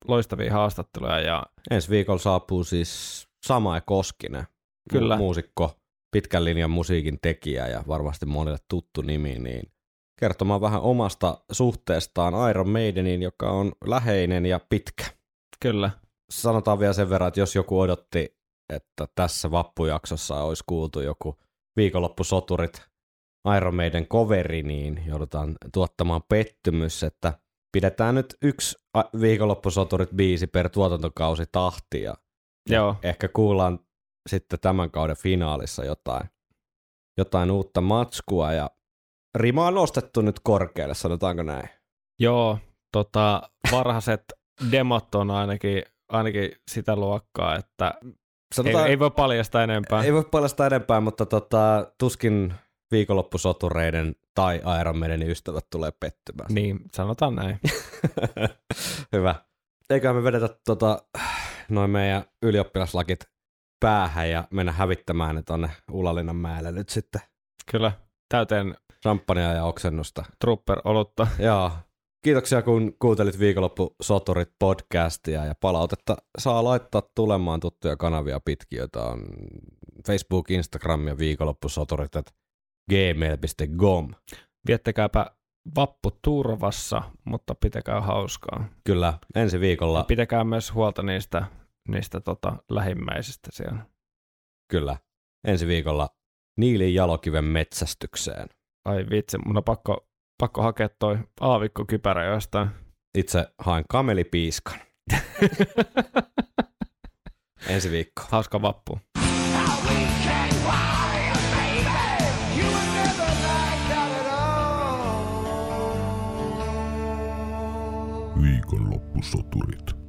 loistavia haastatteluja. Ja... Ensi viikolla saapuu siis Samai Koskinen, kyllä. Muusikko, pitkän linjan musiikin tekijä ja varmasti monille tuttu nimi, niin kertomaan vähän omasta suhteestaan Iron Maideniin, joka on läheinen ja pitkä. Kyllä. Sanotaan vielä sen verran, että jos joku odotti, että tässä vappujaksossa olisi kuultu joku viikonloppusoturit Iron Maiden coveri, niin joudutaan tuottamaan pettymys, että pidetään nyt yksi viikonloppusoturit biisi per tuotantokausi tahti ja joo. Ehkä kuullaan sitten tämän kauden finaalissa jotain uutta matskua ja rima on nostettu nyt korkealle, sanotaanko näin? Joo, varhaiset demot on ainakin sitä luokkaa, että ei voi paljastaa enempää. Ei voi paljastaa enempää, mutta tuskin viikonloppusotureiden tai Iron Maiden ystävät tulee pettymään. Niin, sanotaan näin. Hyvä. Eiköhän me vedetä noin meidän ylioppilaslakit päähän ja mennä hävittämään ne tonne Ulalinnan mäelle nyt sitten. Kyllä, täyteen champagnea ja oksennusta. Trooper-olutta. Joo. Kiitoksia kun kuuntelit viikonloppusoturit podcastia ja palautetta saa laittaa tulemaan tuttuja kanavia pitkin, joita on Facebook, Instagram ja viikonloppusoturit. gmail.com. Viettäkääpä vappu turvassa, mutta pitäkää hauskaa. Kyllä, ensi viikolla. Ja pitäkää myös huolta niistä lähimmäisistä siellä. Kyllä, ensi viikolla Niilin jalokiven metsästykseen. Ai vitsi, mun on pakko hakea toi aavikkokypärä jostain. Itse haen kamelipiiskan. Ensi viikko. Hauska vappu. Viikonloppusoturit.